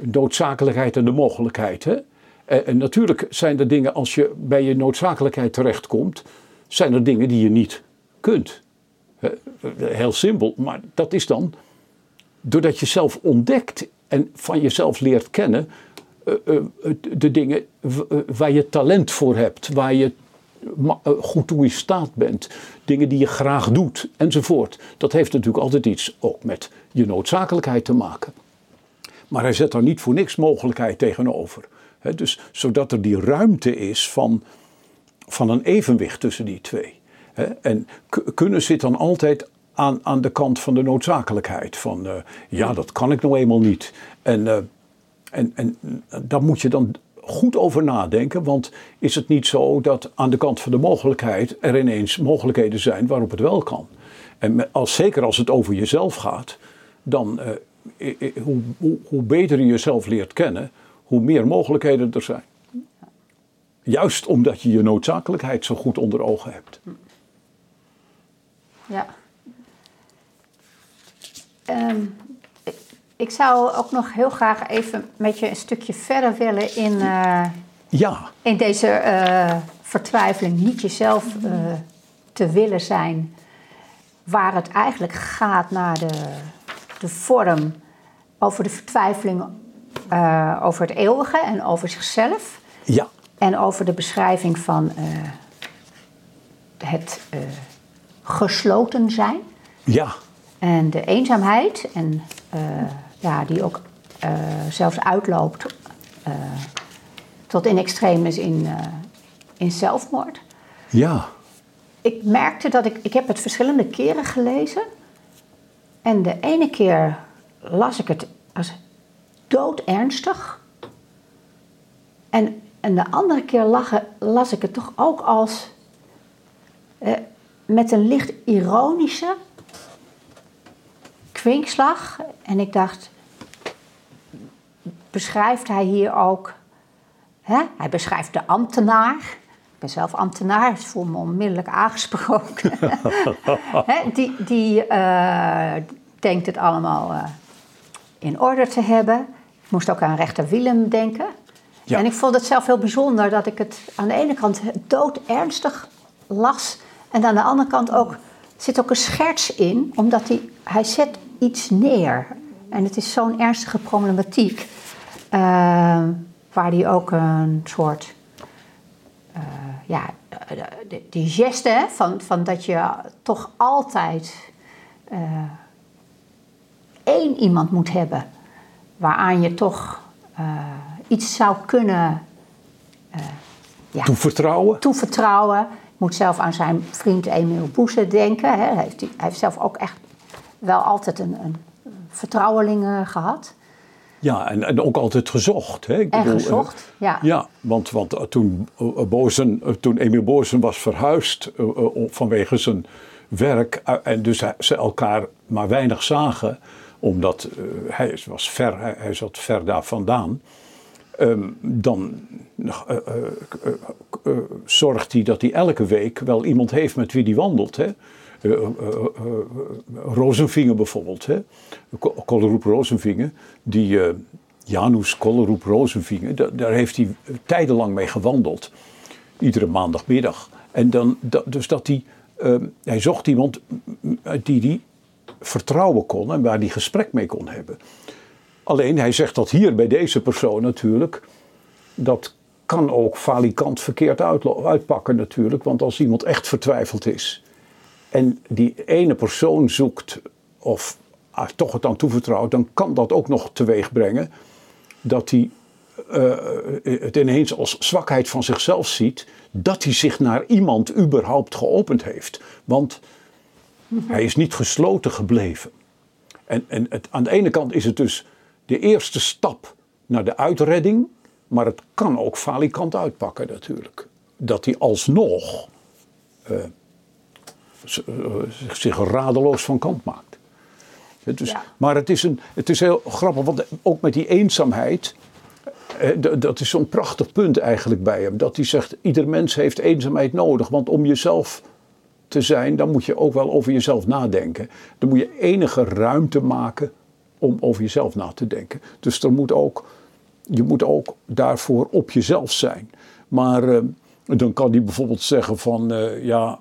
noodzakelijkheid en de mogelijkheid. Hè? En natuurlijk zijn er dingen, als je bij je noodzakelijkheid terechtkomt, zijn er dingen die je niet kunt. Heel simpel, maar dat is dan doordat je zelf ontdekt en van jezelf leert kennen, uh, uh, de dingen w- uh, waar je talent voor hebt, waar je ma- uh, goed toe in staat bent, dingen die je graag doet, enzovoort. Dat heeft natuurlijk altijd iets ook met je noodzakelijkheid te maken. Maar hij zet daar niet voor niks mogelijkheid tegenover. He, dus zodat er die ruimte is van, van een evenwicht tussen die twee. He, en k- kunnen zit dan altijd aan, aan de kant van de noodzakelijkheid. Van uh, ja, dat kan ik nou eenmaal niet. En, uh, en, en daar moet je dan goed over nadenken. Want is het niet zo dat aan de kant van de mogelijkheid er ineens mogelijkheden zijn waarop het wel kan. En als, zeker als het over jezelf gaat, dan... Uh, Hoe, hoe, hoe beter je jezelf leert kennen, hoe meer mogelijkheden er zijn. Juist omdat je je noodzakelijkheid zo goed onder ogen hebt. Ja. Um, ik, ik zou ook nog heel graag even met je een stukje verder willen in, uh, ja. in deze uh, vertwijfeling. Niet jezelf uh, te willen zijn, waar het eigenlijk gaat naar de... de vorm, over de vertwijfeling uh, over het eeuwige en over zichzelf. Ja. En over de beschrijving van uh, het uh, gesloten zijn. Ja. En de eenzaamheid, en, uh, ja, die ook uh, zelfs uitloopt uh, tot in extremis in, uh, in zelfmoord. Ja. Ik merkte dat ik, ik heb het verschillende keren gelezen. En de ene keer las ik het als doodernstig. En, en de andere keer lachen, las ik het toch ook als... Eh, met een licht ironische kwinkslag. En ik dacht... beschrijft hij hier ook... Hè? Hij beschrijft de ambtenaar... Ik ben zelf ambtenaar, dus voel me onmiddellijk aangesproken. He, die die uh, denkt het allemaal uh, in orde te hebben. Ik moest ook aan rechter Wilhelm denken. Ja. En ik vond het zelf heel bijzonder dat ik het aan de ene kant doodernstig las. En aan de andere kant ook zit ook een scherts in, omdat hij, hij zet iets neer. En het is zo'n ernstige problematiek. Uh, waar hij ook een soort... Uh, ja, die geste hè, van, van dat je toch altijd uh, één iemand moet hebben waaraan je toch uh, iets zou kunnen uh, ja, toevertrouwen. toevertrouwen. Ik moet zelf aan zijn vriend Emil Boesen denken. Hè. Hij, heeft, hij heeft zelf ook echt wel altijd een, een vertrouweling uh, gehad. Ja, en, en ook altijd gezocht. Hè? Ik en bedoel, gezocht, uh, ja. Ja, want, want toen, uh, Boesen, uh, toen Emil Boesen was verhuisd uh, uh, vanwege zijn werk... Uh, en dus uh, ze elkaar maar weinig zagen, omdat uh, hij was ver, hij, hij zat ver daar vandaan... Um, dan uh, uh, uh, uh, zorgt hij dat hij elke week wel iemand heeft met wie hij wandelt, hè? Uh, uh, uh, Rosenvinger bijvoorbeeld, hè? Kollerup Rosenvinger, die uh, Janus Kollerup Rosenvinger, daar, daar heeft hij tijdenlang mee gewandeld, iedere maandagmiddag. En dan, dat, dus dat hij, uh, hij zocht iemand die hij vertrouwen kon en waar hij gesprek mee kon hebben. Alleen hij zegt dat hier bij deze persoon natuurlijk, dat kan ook valikant verkeerd uitlo- uitpakken natuurlijk, want als iemand echt vertwijfeld is en die ene persoon zoekt of ah, toch het aan toevertrouwt, dan kan dat ook nog teweeg brengen dat hij uh, het ineens als zwakheid van zichzelf ziet, dat hij zich naar iemand überhaupt geopend heeft. Want hij is niet gesloten gebleven. En, en het, aan de ene kant is het dus de eerste stap naar de uitredding, maar het kan ook valikant uitpakken natuurlijk. Dat hij alsnog uh, z- uh, zich, zich radeloos van kant maakt. Dus, ja. Maar het is, een, het is heel grappig, want ook met die eenzaamheid, uh, d- dat is zo'n prachtig punt eigenlijk bij hem. Dat hij zegt, ieder mens heeft eenzaamheid nodig, want om jezelf te zijn, dan moet je ook wel over jezelf nadenken. Dan moet je enige ruimte maken om over jezelf na te denken. Dus er moet ook, je moet ook daarvoor op jezelf zijn. Maar uh, dan kan die bijvoorbeeld zeggen van... Uh, ja,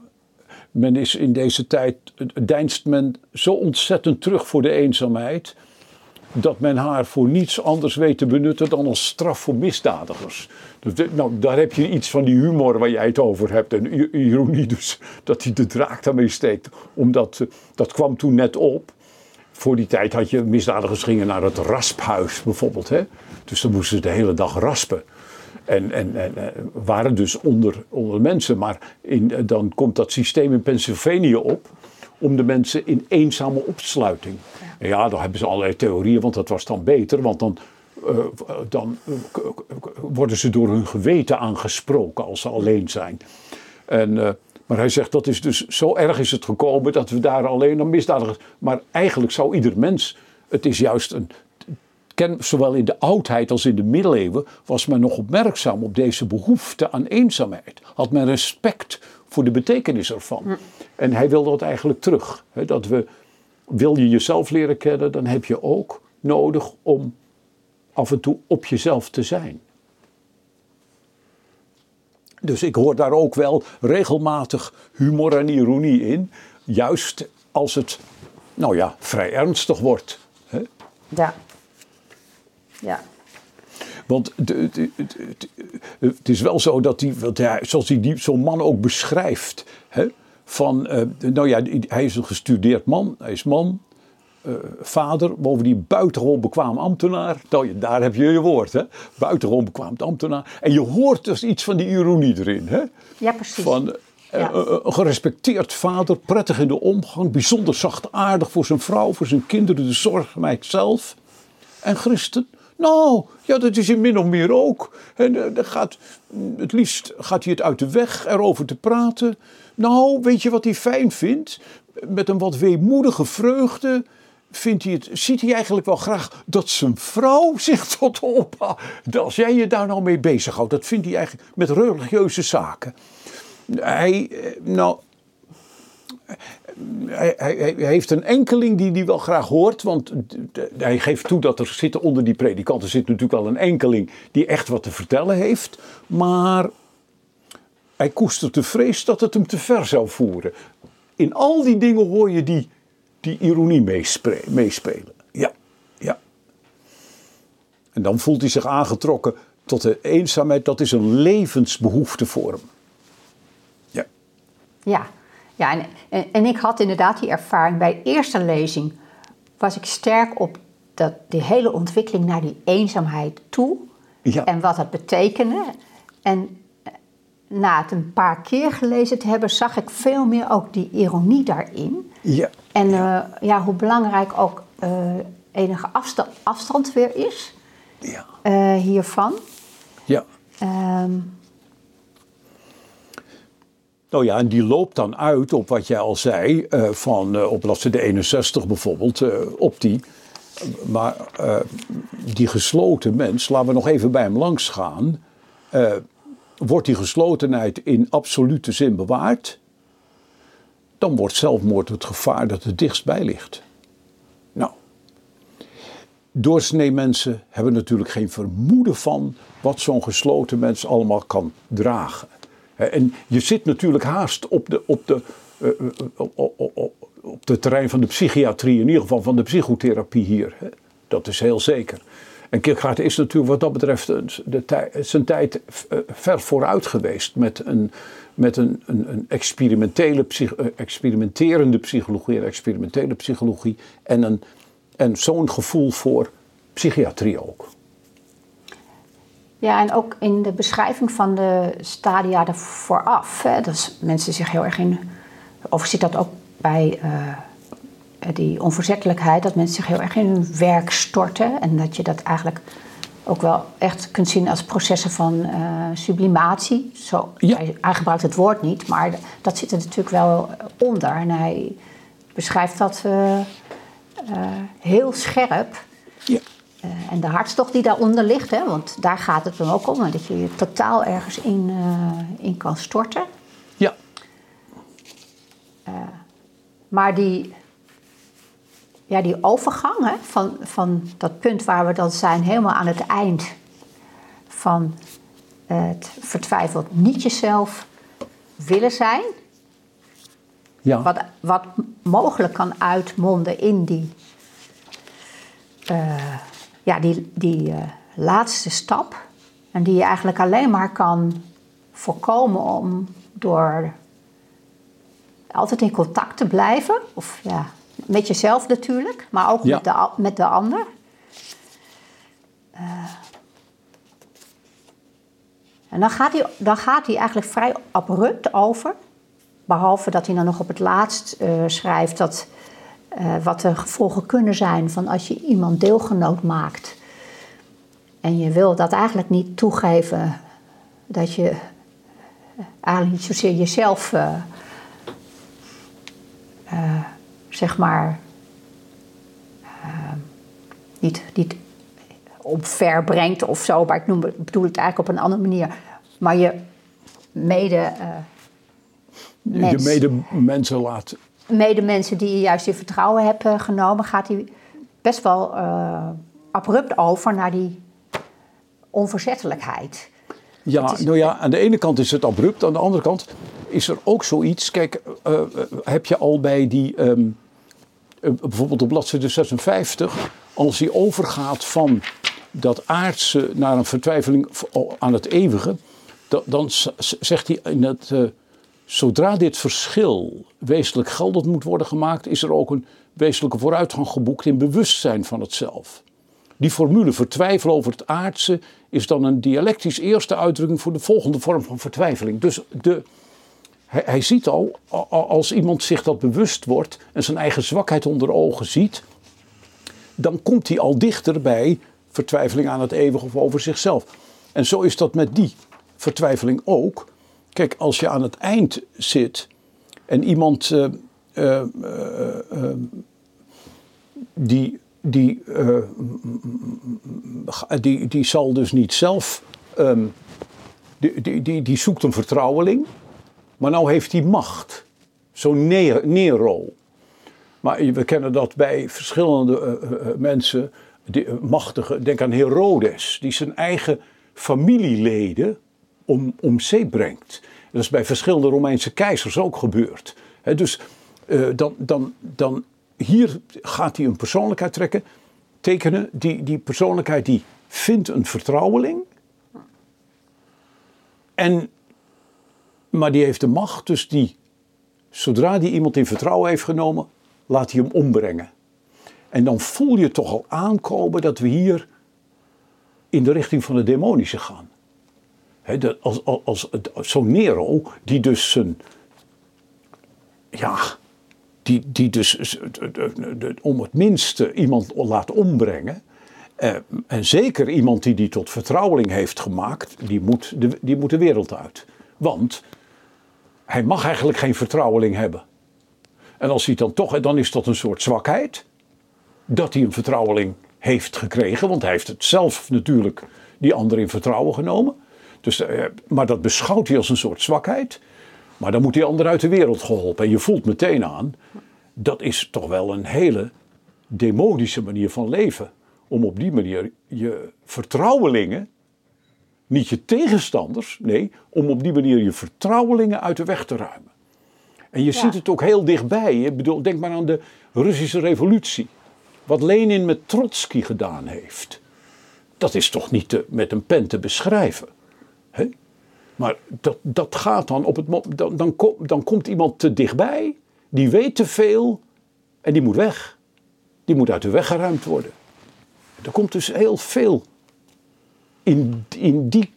men is in deze tijd... deinst men zo ontzettend terug voor de eenzaamheid... dat men haar voor niets anders weet te benutten dan als straf voor misdadigers. Dus de, nou, daar heb je iets van die humor waar jij het over hebt. En ironie dus, dat hij de draak daarmee steekt. Omdat, dat kwam toen net op. Voor die tijd had je misdadigers gingen naar het rasphuis bijvoorbeeld. Hè? Dus dan moesten ze de hele dag raspen. En, en, en waren dus onder, onder mensen. Maar in, dan komt dat systeem in Pennsylvania op. Om de mensen in eenzame opsluiting. Ja, ja, daar hebben ze allerlei theorieën, want dat was dan beter. Want dan, uh, dan uh, worden ze door hun geweten aangesproken als ze alleen zijn. En, uh, maar hij zegt, dat is dus zo erg is het gekomen dat we daar alleen nog misdadigers... Maar eigenlijk zou ieder mens, het is juist een... Ken, zowel in de oudheid als in de middeleeuwen was men nog opmerkzaam op deze behoefte aan eenzaamheid. Had men respect voor de betekenis ervan. Mm. En hij wil dat eigenlijk terug. He, dat we, wil je jezelf leren kennen, dan heb je ook nodig om af en toe op jezelf te zijn. Dus ik hoor daar ook wel regelmatig humor en ironie in. Juist als het, nou ja, vrij ernstig wordt. He? Ja. Ja. Want de, de, de, de, het is wel zo dat die, want hij, zoals hij die, zo'n man ook beschrijft, hè, van, uh, nou ja, hij is een gestudeerd man, hij is man, uh, vader, bovendien buitengewoon bekwaam ambtenaar. Nou, daar heb je je woord, hè, buitengewoon bekwaam ambtenaar. En je hoort dus iets van die ironie erin, hè? Ja, precies. Van, ja. Een gerespecteerd vader, prettig in de omgang, bijzonder zachtaardig voor zijn vrouw, voor zijn kinderen, de zorgmeid zelf. En christen? Nou, ja, dat is hij min of meer ook. En, uh, gaat, het liefst gaat hij het uit de weg erover te praten. Nou, weet je wat hij fijn vindt? Met een wat weemoedige vreugde vindt hij het, ziet hij eigenlijk wel graag dat zijn vrouw zich tot opa... Als jij je daar nou mee bezighoudt, dat vindt hij eigenlijk met religieuze zaken. Hij, nou... Hij, hij, hij heeft een enkeling die die wel graag hoort, want hij geeft toe dat er zitten onder die predikanten zit natuurlijk al een enkeling die echt wat te vertellen heeft, maar hij koestert de vrees dat het hem te ver zou voeren. In al die dingen hoor je die, die ironie meespelen. Ja, ja. En dan voelt hij zich aangetrokken tot de eenzaamheid, dat is een levensbehoefte voor hem. Ja. Ja. Ja, en, en, en ik had inderdaad die ervaring. Bij de eerste lezing was ik sterk op dat, die hele ontwikkeling naar die eenzaamheid toe. Ja. En wat dat betekende. En na het een paar keer gelezen te hebben, zag ik veel meer ook die ironie daarin. Ja. En uh, ja, hoe belangrijk ook uh, enige afstand, afstand weer is. Ja. Uh, hiervan. Ja. Um, Nou ja, en die loopt dan uit op wat jij al zei, uh, van uh, op bladzijde eenenzestig bijvoorbeeld, uh, op die. Maar uh, die gesloten mens, laten we nog even bij hem langs gaan, uh, wordt die geslotenheid in absolute zin bewaard, dan wordt zelfmoord het gevaar dat het dichtstbij ligt. Nou, doorsnee mensen hebben natuurlijk geen vermoeden van wat zo'n gesloten mens allemaal kan dragen. En je zit natuurlijk haast op de, op, de, uh, uh, uh, uh, uh, uh, op de terrein van de psychiatrie, in ieder geval van de psychotherapie hier. Hè? Dat is heel zeker. En Kierkegaard is natuurlijk wat dat betreft de tij, zijn tijd uh, ver vooruit geweest met een, met een, een, een experimentele psych, uh, experimenterende psychologie, een experimentele psychologie en, een, en zo'n gevoel voor psychiatrie ook. Ja, en ook in de beschrijving van de stadia er vooraf. Hè, dat mensen zich heel erg in... Of zit dat ook bij uh, die onverzettelijkheid... dat mensen zich heel erg in hun werk storten. En dat je dat eigenlijk ook wel echt kunt zien als processen van uh, sublimatie. Zo, ja. hij, hij gebruikt het woord niet, maar dat zit er natuurlijk wel onder. En hij beschrijft dat uh, uh, heel scherp... Ja. En de hartstocht die daaronder ligt, hè, want daar gaat het dan ook om. Dat je je totaal ergens in, uh, in kan storten. Ja. Uh, maar die, ja, die overgang hè, van, van dat punt waar we dan zijn... helemaal aan het eind van uh, het vertwijfeld niet jezelf willen zijn... Ja. Wat, wat mogelijk kan uitmonden in die... uh, ja, die, die uh, laatste stap. En die je eigenlijk alleen maar kan voorkomen om door altijd in contact te blijven. Of ja, met jezelf natuurlijk, maar ook ja. met, de, met de ander. Uh, en dan gaat, hij, dan gaat hij eigenlijk vrij abrupt over. Behalve dat hij dan nog op het laatst uh, schrijft dat uh, wat de gevolgen kunnen zijn van als je iemand deelgenoot maakt. En je wil dat eigenlijk niet toegeven dat je eigenlijk niet zozeer jezelf, uh, uh, zeg maar, uh, niet, niet omver brengt of zo. Maar ik noem, bedoel het eigenlijk op een andere manier. Maar je mede uh, mens, je medemensen laat. Medemensen die je juist in vertrouwen hebt uh, genomen, gaat hij best wel uh, abrupt over naar die onverzettelijkheid. Ja, is... nou ja, aan de ene kant is het abrupt, aan de andere kant is er ook zoiets. Kijk, uh, heb je al bij die, um, uh, bijvoorbeeld op bladzijde zesenvijftig, als die overgaat van dat aardse naar een vertwijfeling aan het eeuwige, da, dan zegt hij in het, uh, zodra dit verschil wezenlijk geldend moet worden gemaakt, is er ook een wezenlijke vooruitgang geboekt in bewustzijn van het zelf. Die formule vertwijfel over het aardse is dan een dialectisch eerste uitdrukking voor de volgende vorm van vertwijfeling. Dus de, hij, hij ziet al, als iemand zich dat bewust wordt en zijn eigen zwakheid onder ogen ziet, dan komt hij al dichter bij vertwijfeling aan het eeuwige of over zichzelf. En zo is dat met die vertwijfeling ook. Kijk, als je aan het eind zit en iemand uh, uh, uh, uh, die... Die, uh, die, die zal dus niet zelf, um, die, die, die, die zoekt een vertrouweling, maar nou heeft hij macht. Zo'n Nero. Maar we kennen dat bij verschillende uh, uh, mensen, die, uh, machtige, denk aan Herodes, die zijn eigen familieleden om, om zee brengt. Dat is bij verschillende Romeinse keizers ook gebeurd. He, dus uh, dan... dan, dan hier gaat hij een persoonlijkheid trekken, tekenen. Die, die persoonlijkheid die vindt een vertrouweling. En, maar die heeft de macht. Dus die, zodra die iemand in vertrouwen heeft genomen, laat hij hem ombrengen. En dan voel je toch al aankomen dat we hier in de richting van het demonische gaan. He, de, als, als, als, zo'n Nero die dus zijn... Ja... Die, die dus om het minste iemand laat ombrengen. Eh, en zeker iemand die die tot vertrouweling heeft gemaakt, die moet, de, die moet de wereld uit. Want hij mag eigenlijk geen vertrouweling hebben. En als hij dan toch, dan is dat een soort zwakheid. Dat hij een vertrouweling heeft gekregen. Want hij heeft het zelf natuurlijk die ander in vertrouwen genomen. Dus, eh, maar dat beschouwt hij als een soort zwakheid. Maar dan moet die ander uit de wereld geholpen. En je voelt meteen aan, dat is toch wel een hele demonische manier van leven. Om op die manier je vertrouwelingen, niet je tegenstanders, nee, om op die manier je vertrouwelingen uit de weg te ruimen. En je ja. ziet het ook heel dichtbij. Ik bedoel, denk maar aan de Russische revolutie. Wat Lenin met Trotsky gedaan heeft. Dat is toch niet te, met een pen te beschrijven. Hè? Maar dat, dat gaat dan, op het, dan, dan, kom, dan komt iemand te dichtbij, die weet te veel en die moet weg. Die moet uit de weg geruimd worden. Er komt dus heel veel. In, in die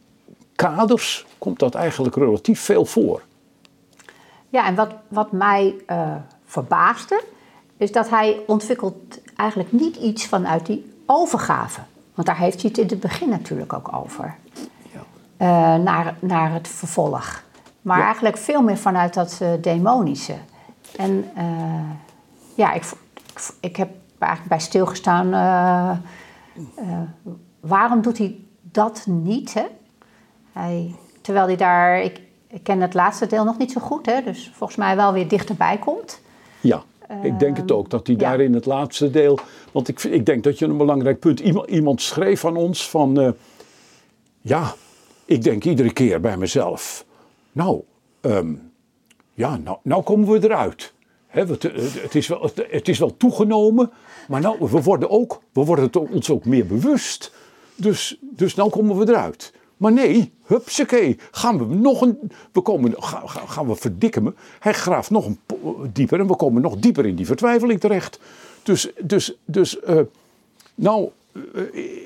kaders komt dat eigenlijk relatief veel voor. Ja, en wat, wat mij uh, verbaasde, is dat hij ontwikkelt eigenlijk niet iets vanuit die overgave. Want daar heeft hij het in het begin natuurlijk ook over. Uh, naar, naar het vervolg. Maar ja. eigenlijk veel meer vanuit dat uh, demonische. En uh, ja, ik, ik, ik heb eigenlijk bij stilgestaan. Uh, uh, waarom doet hij dat niet? Hè? Hij, terwijl hij daar... Ik, ik ken het laatste deel nog niet zo goed. Hè? Dus volgens mij wel weer dichterbij komt. Ja, uh, ik denk het ook. Dat hij ja. daar in het laatste deel... Want ik, ik denk dat je een belangrijk punt... Iemand, iemand schreef aan ons van... Uh, ja... Ik denk iedere keer bij mezelf, nou, um, ja, nou, nou komen we eruit. He, het, het, is wel, het is wel toegenomen, Maar nou, we worden, ook, we worden het ons ook meer bewust. Dus, dus nou komen we eruit. Maar nee, hupsakee, gaan we nog een... We komen, gaan, gaan we verdikken me. Hij graaft nog een dieper en we komen nog dieper in die vertwijfeling terecht. Dus, dus, dus uh, nou... Uh,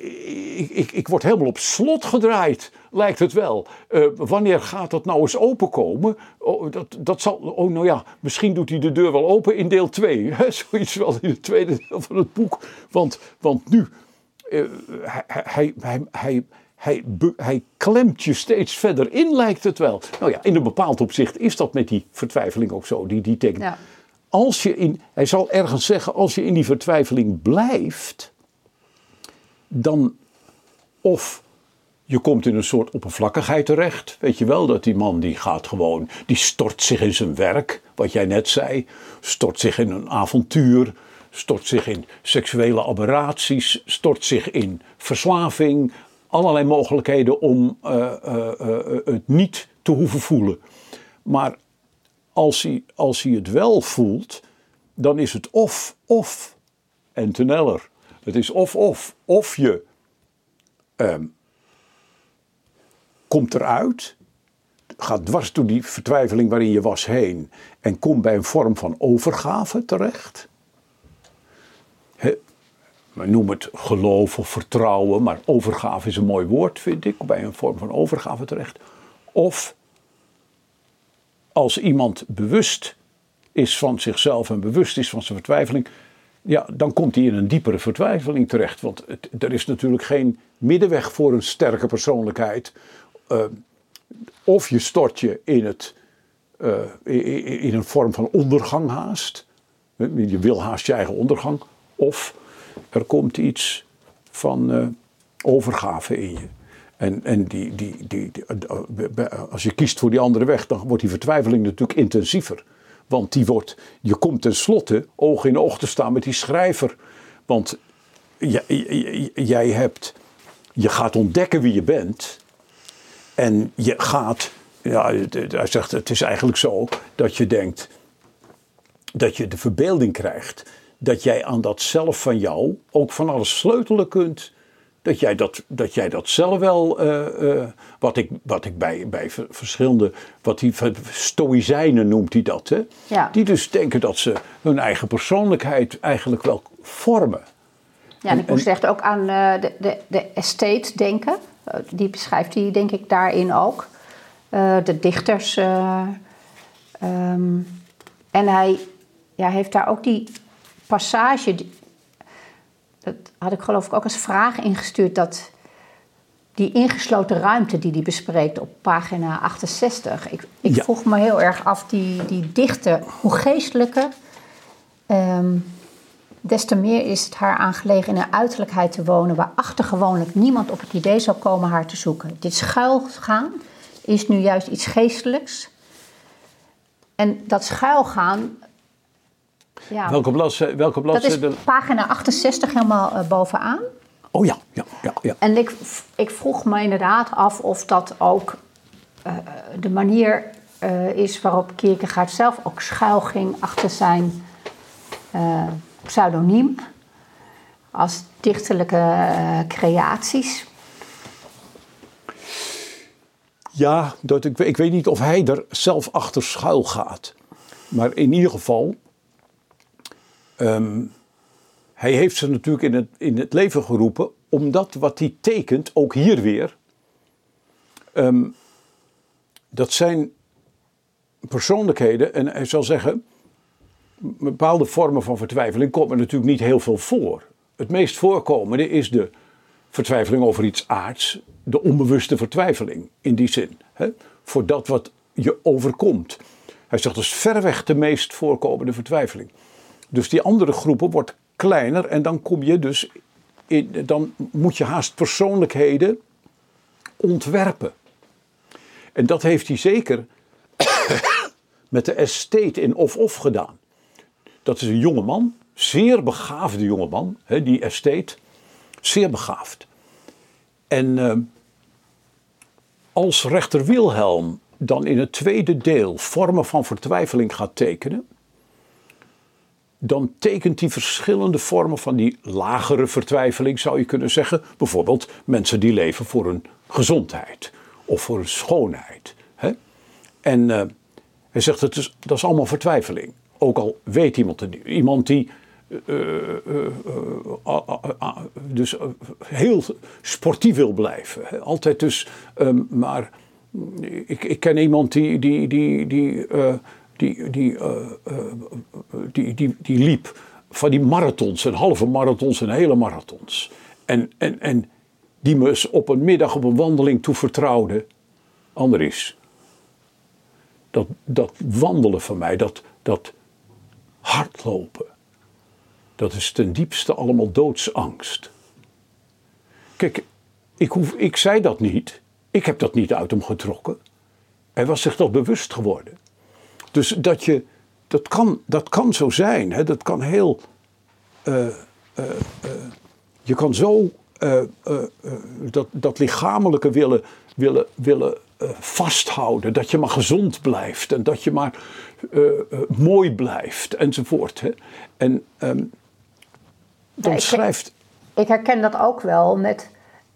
ik, ik, ik word helemaal op slot gedraaid, lijkt het wel. Uh, wanneer gaat dat nou eens openkomen? Oh, dat, dat zal, oh, nou ja, misschien doet hij de deur wel open in deel twee. Hè? Zoiets wel in het tweede deel van het boek. Want, want nu, uh, hij, hij, hij, hij, hij, hij klemt je steeds verder in, lijkt het wel. Nou ja, in een bepaald opzicht is dat met die vertwijfeling ook zo, die, die tekenen. Ja. Als je in, hij zal ergens zeggen, als je in die vertwijfeling blijft... Dan of je komt in een soort oppervlakkigheid terecht. Weet je wel dat die man die gaat gewoon, die stort zich in zijn werk. Wat jij net zei. Stort zich in een avontuur. Stort zich in seksuele aberraties. Stort zich in verslaving. Allerlei mogelijkheden om uh, uh, uh, het niet te hoeven voelen. Maar als hij, als hij het wel voelt, dan is het of, of en ten eller. Het is of, of, of je um, komt eruit, gaat dwars door die vertwijfeling waarin je was heen en komt bij een vorm van overgave terecht. He, we noemen het geloof of vertrouwen, maar overgave is een mooi woord, vind ik, bij een vorm van overgave terecht. Of als iemand bewust is van zichzelf en bewust is van zijn vertwijfeling... Ja, dan komt hij in een diepere vertwijfeling terecht. Want het, er is natuurlijk geen middenweg voor een sterke persoonlijkheid. Uh, of je stort je in, het, uh, in, in een vorm van ondergang haast. Je wil haast je eigen ondergang. Of er komt iets van uh, overgave in je. En, en die, die, die, die, als je kiest voor die andere weg, dan wordt die vertwijfeling natuurlijk intensiever. Want die wordt, je komt tenslotte oog in oog te staan met die schrijver. Want jij, jij, jij hebt, je gaat ontdekken wie je bent. En je gaat, ja, hij zegt, het is eigenlijk zo dat je denkt, dat je de verbeelding krijgt. Dat jij aan dat zelf van jou ook van alles sleutelen kunt. Dat jij dat, dat, jij dat zelf wel, uh, uh, wat ik, wat ik bij, bij verschillende, wat die stoïcijnen noemt hij dat. Hè? Ja. Die dus denken dat ze hun eigen persoonlijkheid eigenlijk wel vormen. Ja, en ik moest echt ook aan uh, de, de, de estheet denken. Die beschrijft hij denk ik daarin ook. Uh, de dichters. Uh, um, en hij ja, heeft daar ook die passage... Die, dat had ik geloof ik ook als vraag ingestuurd, dat die ingesloten ruimte die hij bespreekt op pagina achtenzestig. Ik, ik ja. vroeg me heel erg af, die, die dichter, hoe geestelijker, um, des te meer is het haar aangelegen in een uiterlijkheid te wonen, waarachter gewoonlijk niemand op het idee zou komen haar te zoeken. Dit schuilgaan is nu juist iets geestelijks. En dat schuilgaan... Ja. Welke bladzijde? Welke blad, dat is de... pagina achtenzestig helemaal uh, bovenaan. Oh ja, ja, ja, ja. En ik, ik vroeg me inderdaad af of dat ook uh, de manier uh, is waarop Kierkegaard zelf ook schuil ging achter zijn uh, pseudoniem. Als dichterlijke uh, creaties. Ja, dat, ik, ik weet niet of hij er zelf achter schuil gaat. Maar in ieder geval... Um, hij heeft ze natuurlijk in het, in het leven geroepen, omdat wat hij tekent, ook hier weer, um, dat zijn persoonlijkheden, en hij zal zeggen, bepaalde vormen van vertwijfeling komen natuurlijk niet heel veel voor. Het meest voorkomende is de vertwijfeling over iets aards, de onbewuste vertwijfeling in die zin, hè, voor dat wat je overkomt. Hij zegt, dat is verreweg de meest voorkomende vertwijfeling. Dus die andere groepen wordt kleiner en dan kom je dus in, dan moet je haast persoonlijkheden ontwerpen. En dat heeft hij zeker met de estheet in Of Of gedaan. Dat is een jongeman, zeer begaafde jongeman, hè, die estheet, zeer begaafd. En eh, als rechter Wilhelm dan in het tweede deel vormen van vertwijfeling gaat tekenen, dan tekent die verschillende vormen van die lagere vertwijfeling, zou je kunnen zeggen. Bijvoorbeeld mensen die leven voor hun gezondheid of voor hun schoonheid. Hè? En uh, hij zegt, dat is, dat is allemaal vertwijfeling. Ook al weet iemand het niet. Iemand die uh, uh, uh, uh, dus uh, heel sportief wil blijven. Hè? Altijd dus, um, maar ik, ik ken iemand die... die, die, die uh, Die, die, uh, uh, die, die, die liep van die marathons, een halve marathons en hele marathons. En, en, en die me eens op een middag op een wandeling toe vertrouwde. Andries, dat, dat wandelen van mij, dat, dat hardlopen, dat is ten diepste allemaal doodsangst. Kijk, ik, hoef, ik zei dat niet. Ik heb dat niet uit hem getrokken. Hij was zich dat bewust geworden. Dus dat je, dat kan, dat kan zo zijn, hè? Dat kan heel, uh, uh, uh, je kan zo uh, uh, uh, dat, dat lichamelijke willen, willen, willen uh, vasthouden, dat je maar gezond blijft en dat je maar uh, uh, mooi blijft enzovoort. Hè? En um, dan ja, ik schrijft... Her, ik herken dat ook wel met,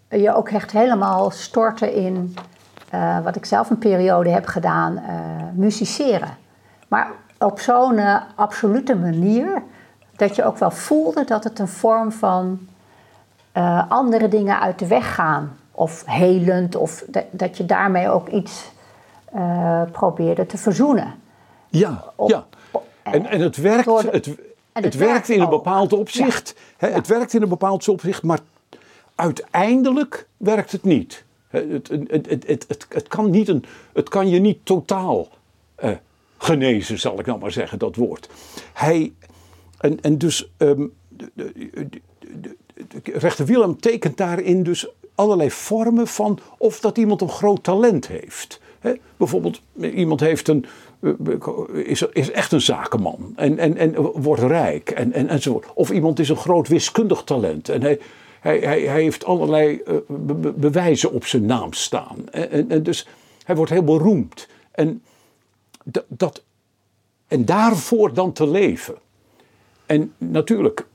je ook echt helemaal storten in... Uh, wat ik zelf een periode heb gedaan, uh, musiceren. Maar op zo'n uh, absolute manier dat je ook wel voelde dat het een vorm van uh, andere dingen uit de weg gaan. Of helend, of de, dat je daarmee ook iets uh, probeerde te verzoenen. Ja, op, ja. Op, en, en, en het werkt, de, het, en het het werkt, werkt in een bepaald opzicht. Ja. He, het ja. werkt in een bepaald opzicht, maar uiteindelijk werkt het niet. Het, het, het, het, het, het, kan niet een, het kan je niet totaal eh, genezen, zal ik nou maar zeggen, dat woord. Hij, en, en dus, um, de, de, de, de, de, rechter Wilhelm tekent daarin dus allerlei vormen van of dat iemand een groot talent heeft. Hè? Bijvoorbeeld, iemand heeft een, is, is echt een zakenman en, en, en wordt rijk en, en, enzovoort. Of iemand is een groot wiskundig talent en hij... Hij, hij, hij heeft allerlei uh, be, be, bewijzen op zijn naam staan. En, en, en dus hij wordt heel beroemd. En, d- dat, en daarvoor dan te leven. En natuurlijk,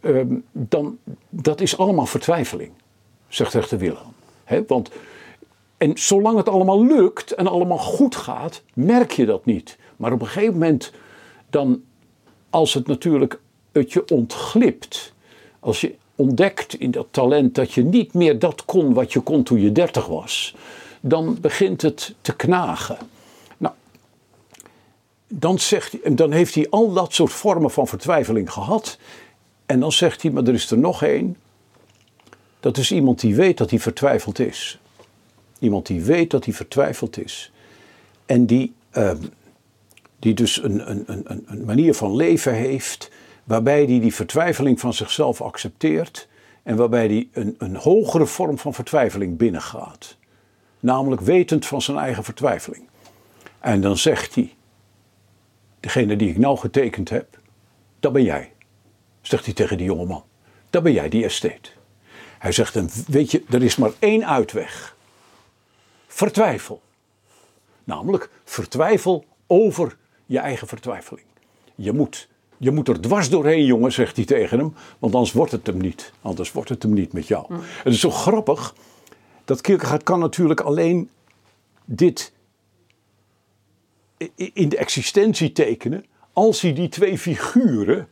um, dan, dat is allemaal vertwijfeling, zegt rechter Wilhelm. He, want, en zolang het allemaal lukt en allemaal goed gaat, merk je dat niet. Maar op een gegeven moment, dan, als het natuurlijk het je ontglipt, als je ontdekt in dat talent dat je niet meer dat kon wat je kon toen je dertig was, dan begint het te knagen. Nou, dan, zegt, dan heeft hij al dat soort vormen van vertwijfeling gehad en dan zegt hij, maar er is er nog één. Dat is iemand die weet dat hij vertwijfeld is. Iemand die weet dat hij vertwijfeld is. En die, uh, die dus een, een, een, een manier van leven heeft waarbij hij die, die vertwijfeling van zichzelf accepteert en waarbij hij een, een hogere vorm van vertwijfeling binnengaat. Namelijk wetend van zijn eigen vertwijfeling. En dan zegt hij, degene die ik nou getekend heb, dat ben jij. Zegt hij tegen die jongeman, dat ben jij, die estheet. Hij zegt, en weet je, er is maar één uitweg. Vertwijfel. Namelijk, vertwijfel over je eigen vertwijfeling. Je moet... Je moet er dwars doorheen, jongen, zegt hij tegen hem. Want anders wordt het hem niet. Anders wordt het hem niet met jou. Mm. Het is zo grappig. Dat Kierkegaard kan natuurlijk alleen dit in de existentie tekenen. Als hij die twee figuren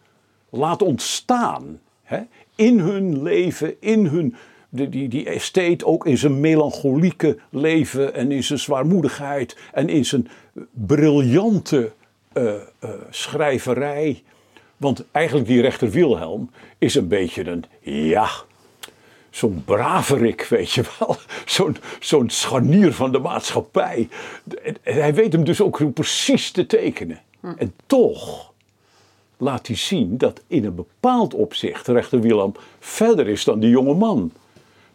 laat ontstaan. Hè? In hun leven, in hun... Die, die, die estheet ook in zijn melancholieke leven. En in zijn zwaarmoedigheid. En in zijn briljante... Uh, uh, schrijverij. Want eigenlijk die rechter Wilhelm is een beetje een, ja, zo'n braverik, weet je wel. Zo'n, zo'n scharnier van de maatschappij. En, en hij weet hem dus ook precies te tekenen. Hm. En toch laat hij zien dat in een bepaald opzicht rechter Wilhelm verder is dan die jonge man.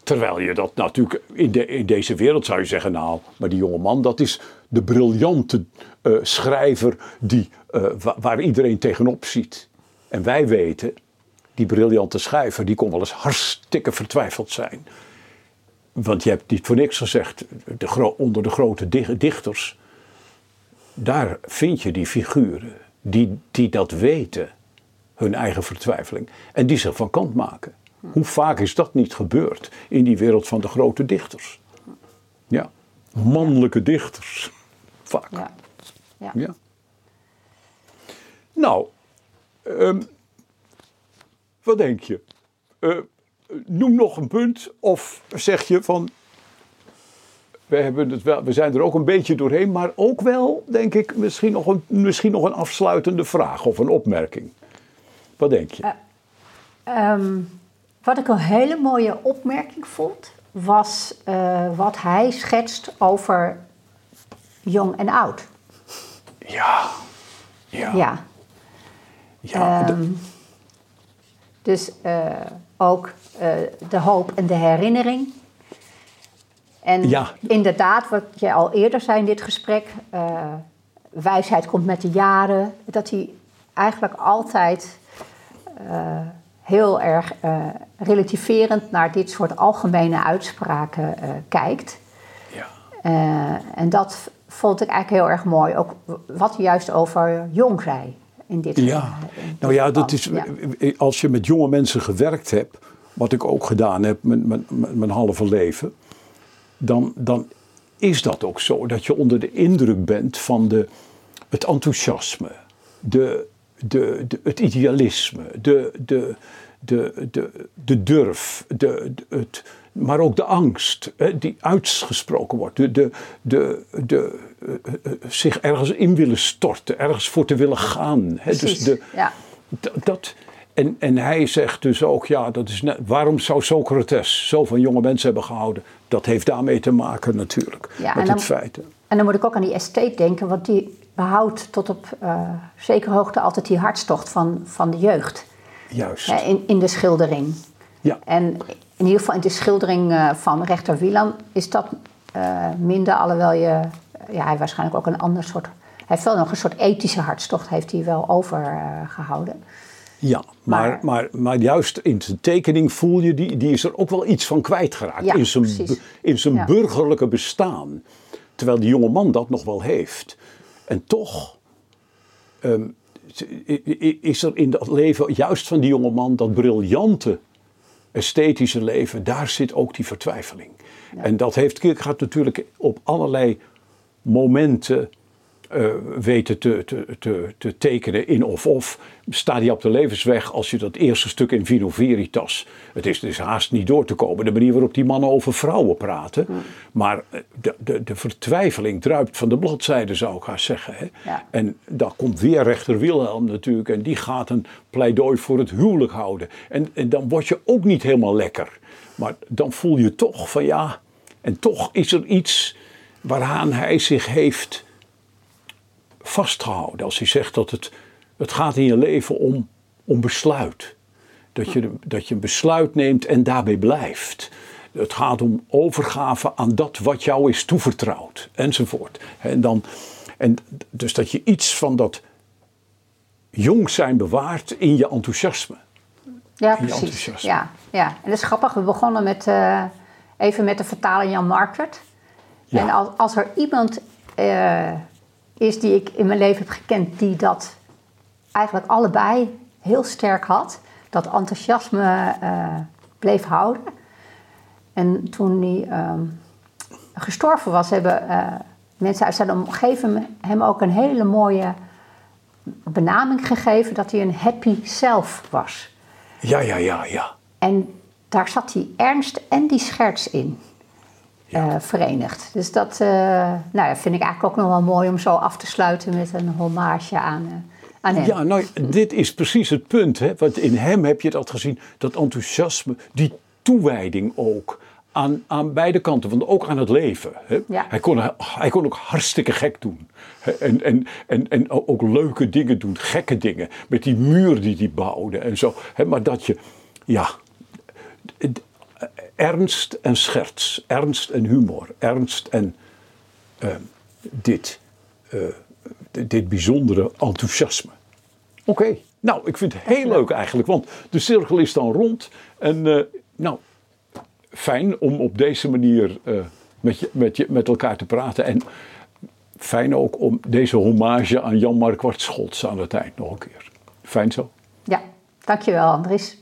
Terwijl je dat natuurlijk in, de, in deze wereld zou je zeggen, nou, maar die jonge man, dat is de briljante uh, schrijver die, uh, wa- waar iedereen tegenop ziet. En wij weten, die briljante schrijver, die kon wel eens hartstikke vertwijfeld zijn. Want je hebt niet voor niks gezegd, de gro- onder de grote di- dichters, daar vind je die figuren die, die dat weten. hun eigen vertwijfeling. En die zich van kant maken. Hoe vaak is dat niet gebeurd in die wereld van de grote dichters? Ja, mannelijke dichters. Vaak. Ja. Ja. Ja. Nou, um, wat denk je? Uh, noem nog een punt of zeg je van... We, hebben het wel, we zijn er ook een beetje doorheen, maar ook wel, denk ik, misschien nog een, misschien nog een afsluitende vraag of een opmerking. Wat denk je? Uh, um, wat ik een hele mooie opmerking vond, was uh, wat hij schetst over jong en oud. Ja, ja. Ja, ja um, de... Dus uh, ook uh, de hoop en de herinnering. En ja. Inderdaad, wat jij al eerder zei in dit gesprek, uh, wijsheid komt met de jaren. Dat hij eigenlijk altijd uh, heel erg uh, relativerend naar dit soort algemene uitspraken uh, kijkt. Ja. Uh, en dat vond ik eigenlijk heel erg mooi. Ook wat hij juist over jong zei in dit gesprek. Ja, in dit nou ja, dat is, ja, als je met jonge mensen gewerkt hebt, wat ik ook gedaan heb mijn, mijn, mijn halve leven... Dan, dan is dat ook zo, dat je onder de indruk bent van de, het enthousiasme, de, de, de, het idealisme, de, de, de, de, de durf, de, de, het, maar ook de angst, hè, die uitgesproken wordt. De, de, de, de, uh, uh, zich ergens in willen storten, ergens voor te willen gaan. Hè. Precies, dus de, ja. d- dat... En, en hij zegt dus ook, ja, dat is net, waarom zou Socrates zo van jonge mensen hebben gehouden? Dat heeft daarmee te maken natuurlijk, ja, met het feit. En dan moet ik ook aan die estheet denken, want die behoudt tot op uh, zekere hoogte altijd die hartstocht van, van de jeugd. Juist. Uh, in, in de schildering. Ja. En in ieder geval in de schildering uh, van rechter Wilhelm is dat uh, minder, alhoewel je, ja, hij waarschijnlijk ook een ander soort, hij heeft wel nog een soort ethische hartstocht, heeft hij wel overgehouden. Uh, Ja, maar, maar, maar, maar juist in zijn tekening voel je, die, die is er ook wel iets van kwijtgeraakt. Ja, in zijn, in zijn ja. burgerlijke bestaan. Terwijl die jonge man dat nog wel heeft. En toch um, is er in dat leven, juist van die jonge man, dat briljante esthetische leven. Daar zit ook die vertwijfeling. Ja. En dat heeft Kierkegaard natuurlijk op allerlei momenten... Uh, weten te, te, te, te tekenen in Of Of. Stadia op de levensweg, als je dat eerste stuk in Vino Veritas... Het is dus haast niet door te komen, de manier waarop die mannen over vrouwen praten. Mm. Maar de, de, de vertwijfeling druipt van de bladzijde, zou ik haar zeggen. Hè? Ja. En daar komt weer rechter Wilhelm natuurlijk... en die gaat een pleidooi voor het huwelijk houden. En, en dan word je ook niet helemaal lekker. Maar dan voel je toch van ja... en toch is er iets waaraan hij zich heeft... vastgehouden. Als hij zegt dat het, het gaat in je leven om, om besluit. Dat je, dat je een besluit neemt en daarbij blijft. Het gaat om overgave aan dat wat jou is toevertrouwd. Enzovoort. En dan, en dus dat je iets van dat jong zijn bewaart in je enthousiasme. Ja, in precies. Enthousiasme. Ja, ja. En dat is grappig. We begonnen met, uh, even met de vertaler Jan Marquardt. Ja. En als, als er iemand... Uh, is die ik in mijn leven heb gekend, die dat eigenlijk allebei heel sterk had. Dat enthousiasme uh, bleef houden. En toen hij uh, gestorven was, hebben uh, mensen uit zijn omgeving hem ook een hele mooie benaming gegeven, dat hij een happy self was. Ja, ja, ja, ja. En daar zat die ernst en die scherts in. Ja. Uh, verenigd. Dus dat uh, nou ja, vind ik eigenlijk ook nog wel mooi om zo af te sluiten met een hommage aan, uh, aan hem. Ja, nou, dit is precies het punt. Hè? Want in hem heb je dat gezien, dat enthousiasme, die toewijding ook aan, aan beide kanten, want ook aan het leven. Hè? Ja. Hij, kon, hij kon ook hartstikke gek doen. Hè? En, en, en, en ook leuke dingen doen, gekke dingen. Met die muur die hij bouwde en zo. Hè? Maar dat je, ja... D- Ernst en scherts, ernst en humor, ernst en uh, dit, uh, d- dit bijzondere enthousiasme. Oké, okay. Nou, ik vind het heel leuk eigenlijk, want de cirkel is dan rond. En uh, nou, fijn om op deze manier uh, met, je, met, je, met elkaar te praten. En fijn ook om deze hommage aan Jan Marquardt Scholtens aan het eind nog een keer. Fijn zo. Ja, dankjewel Andries.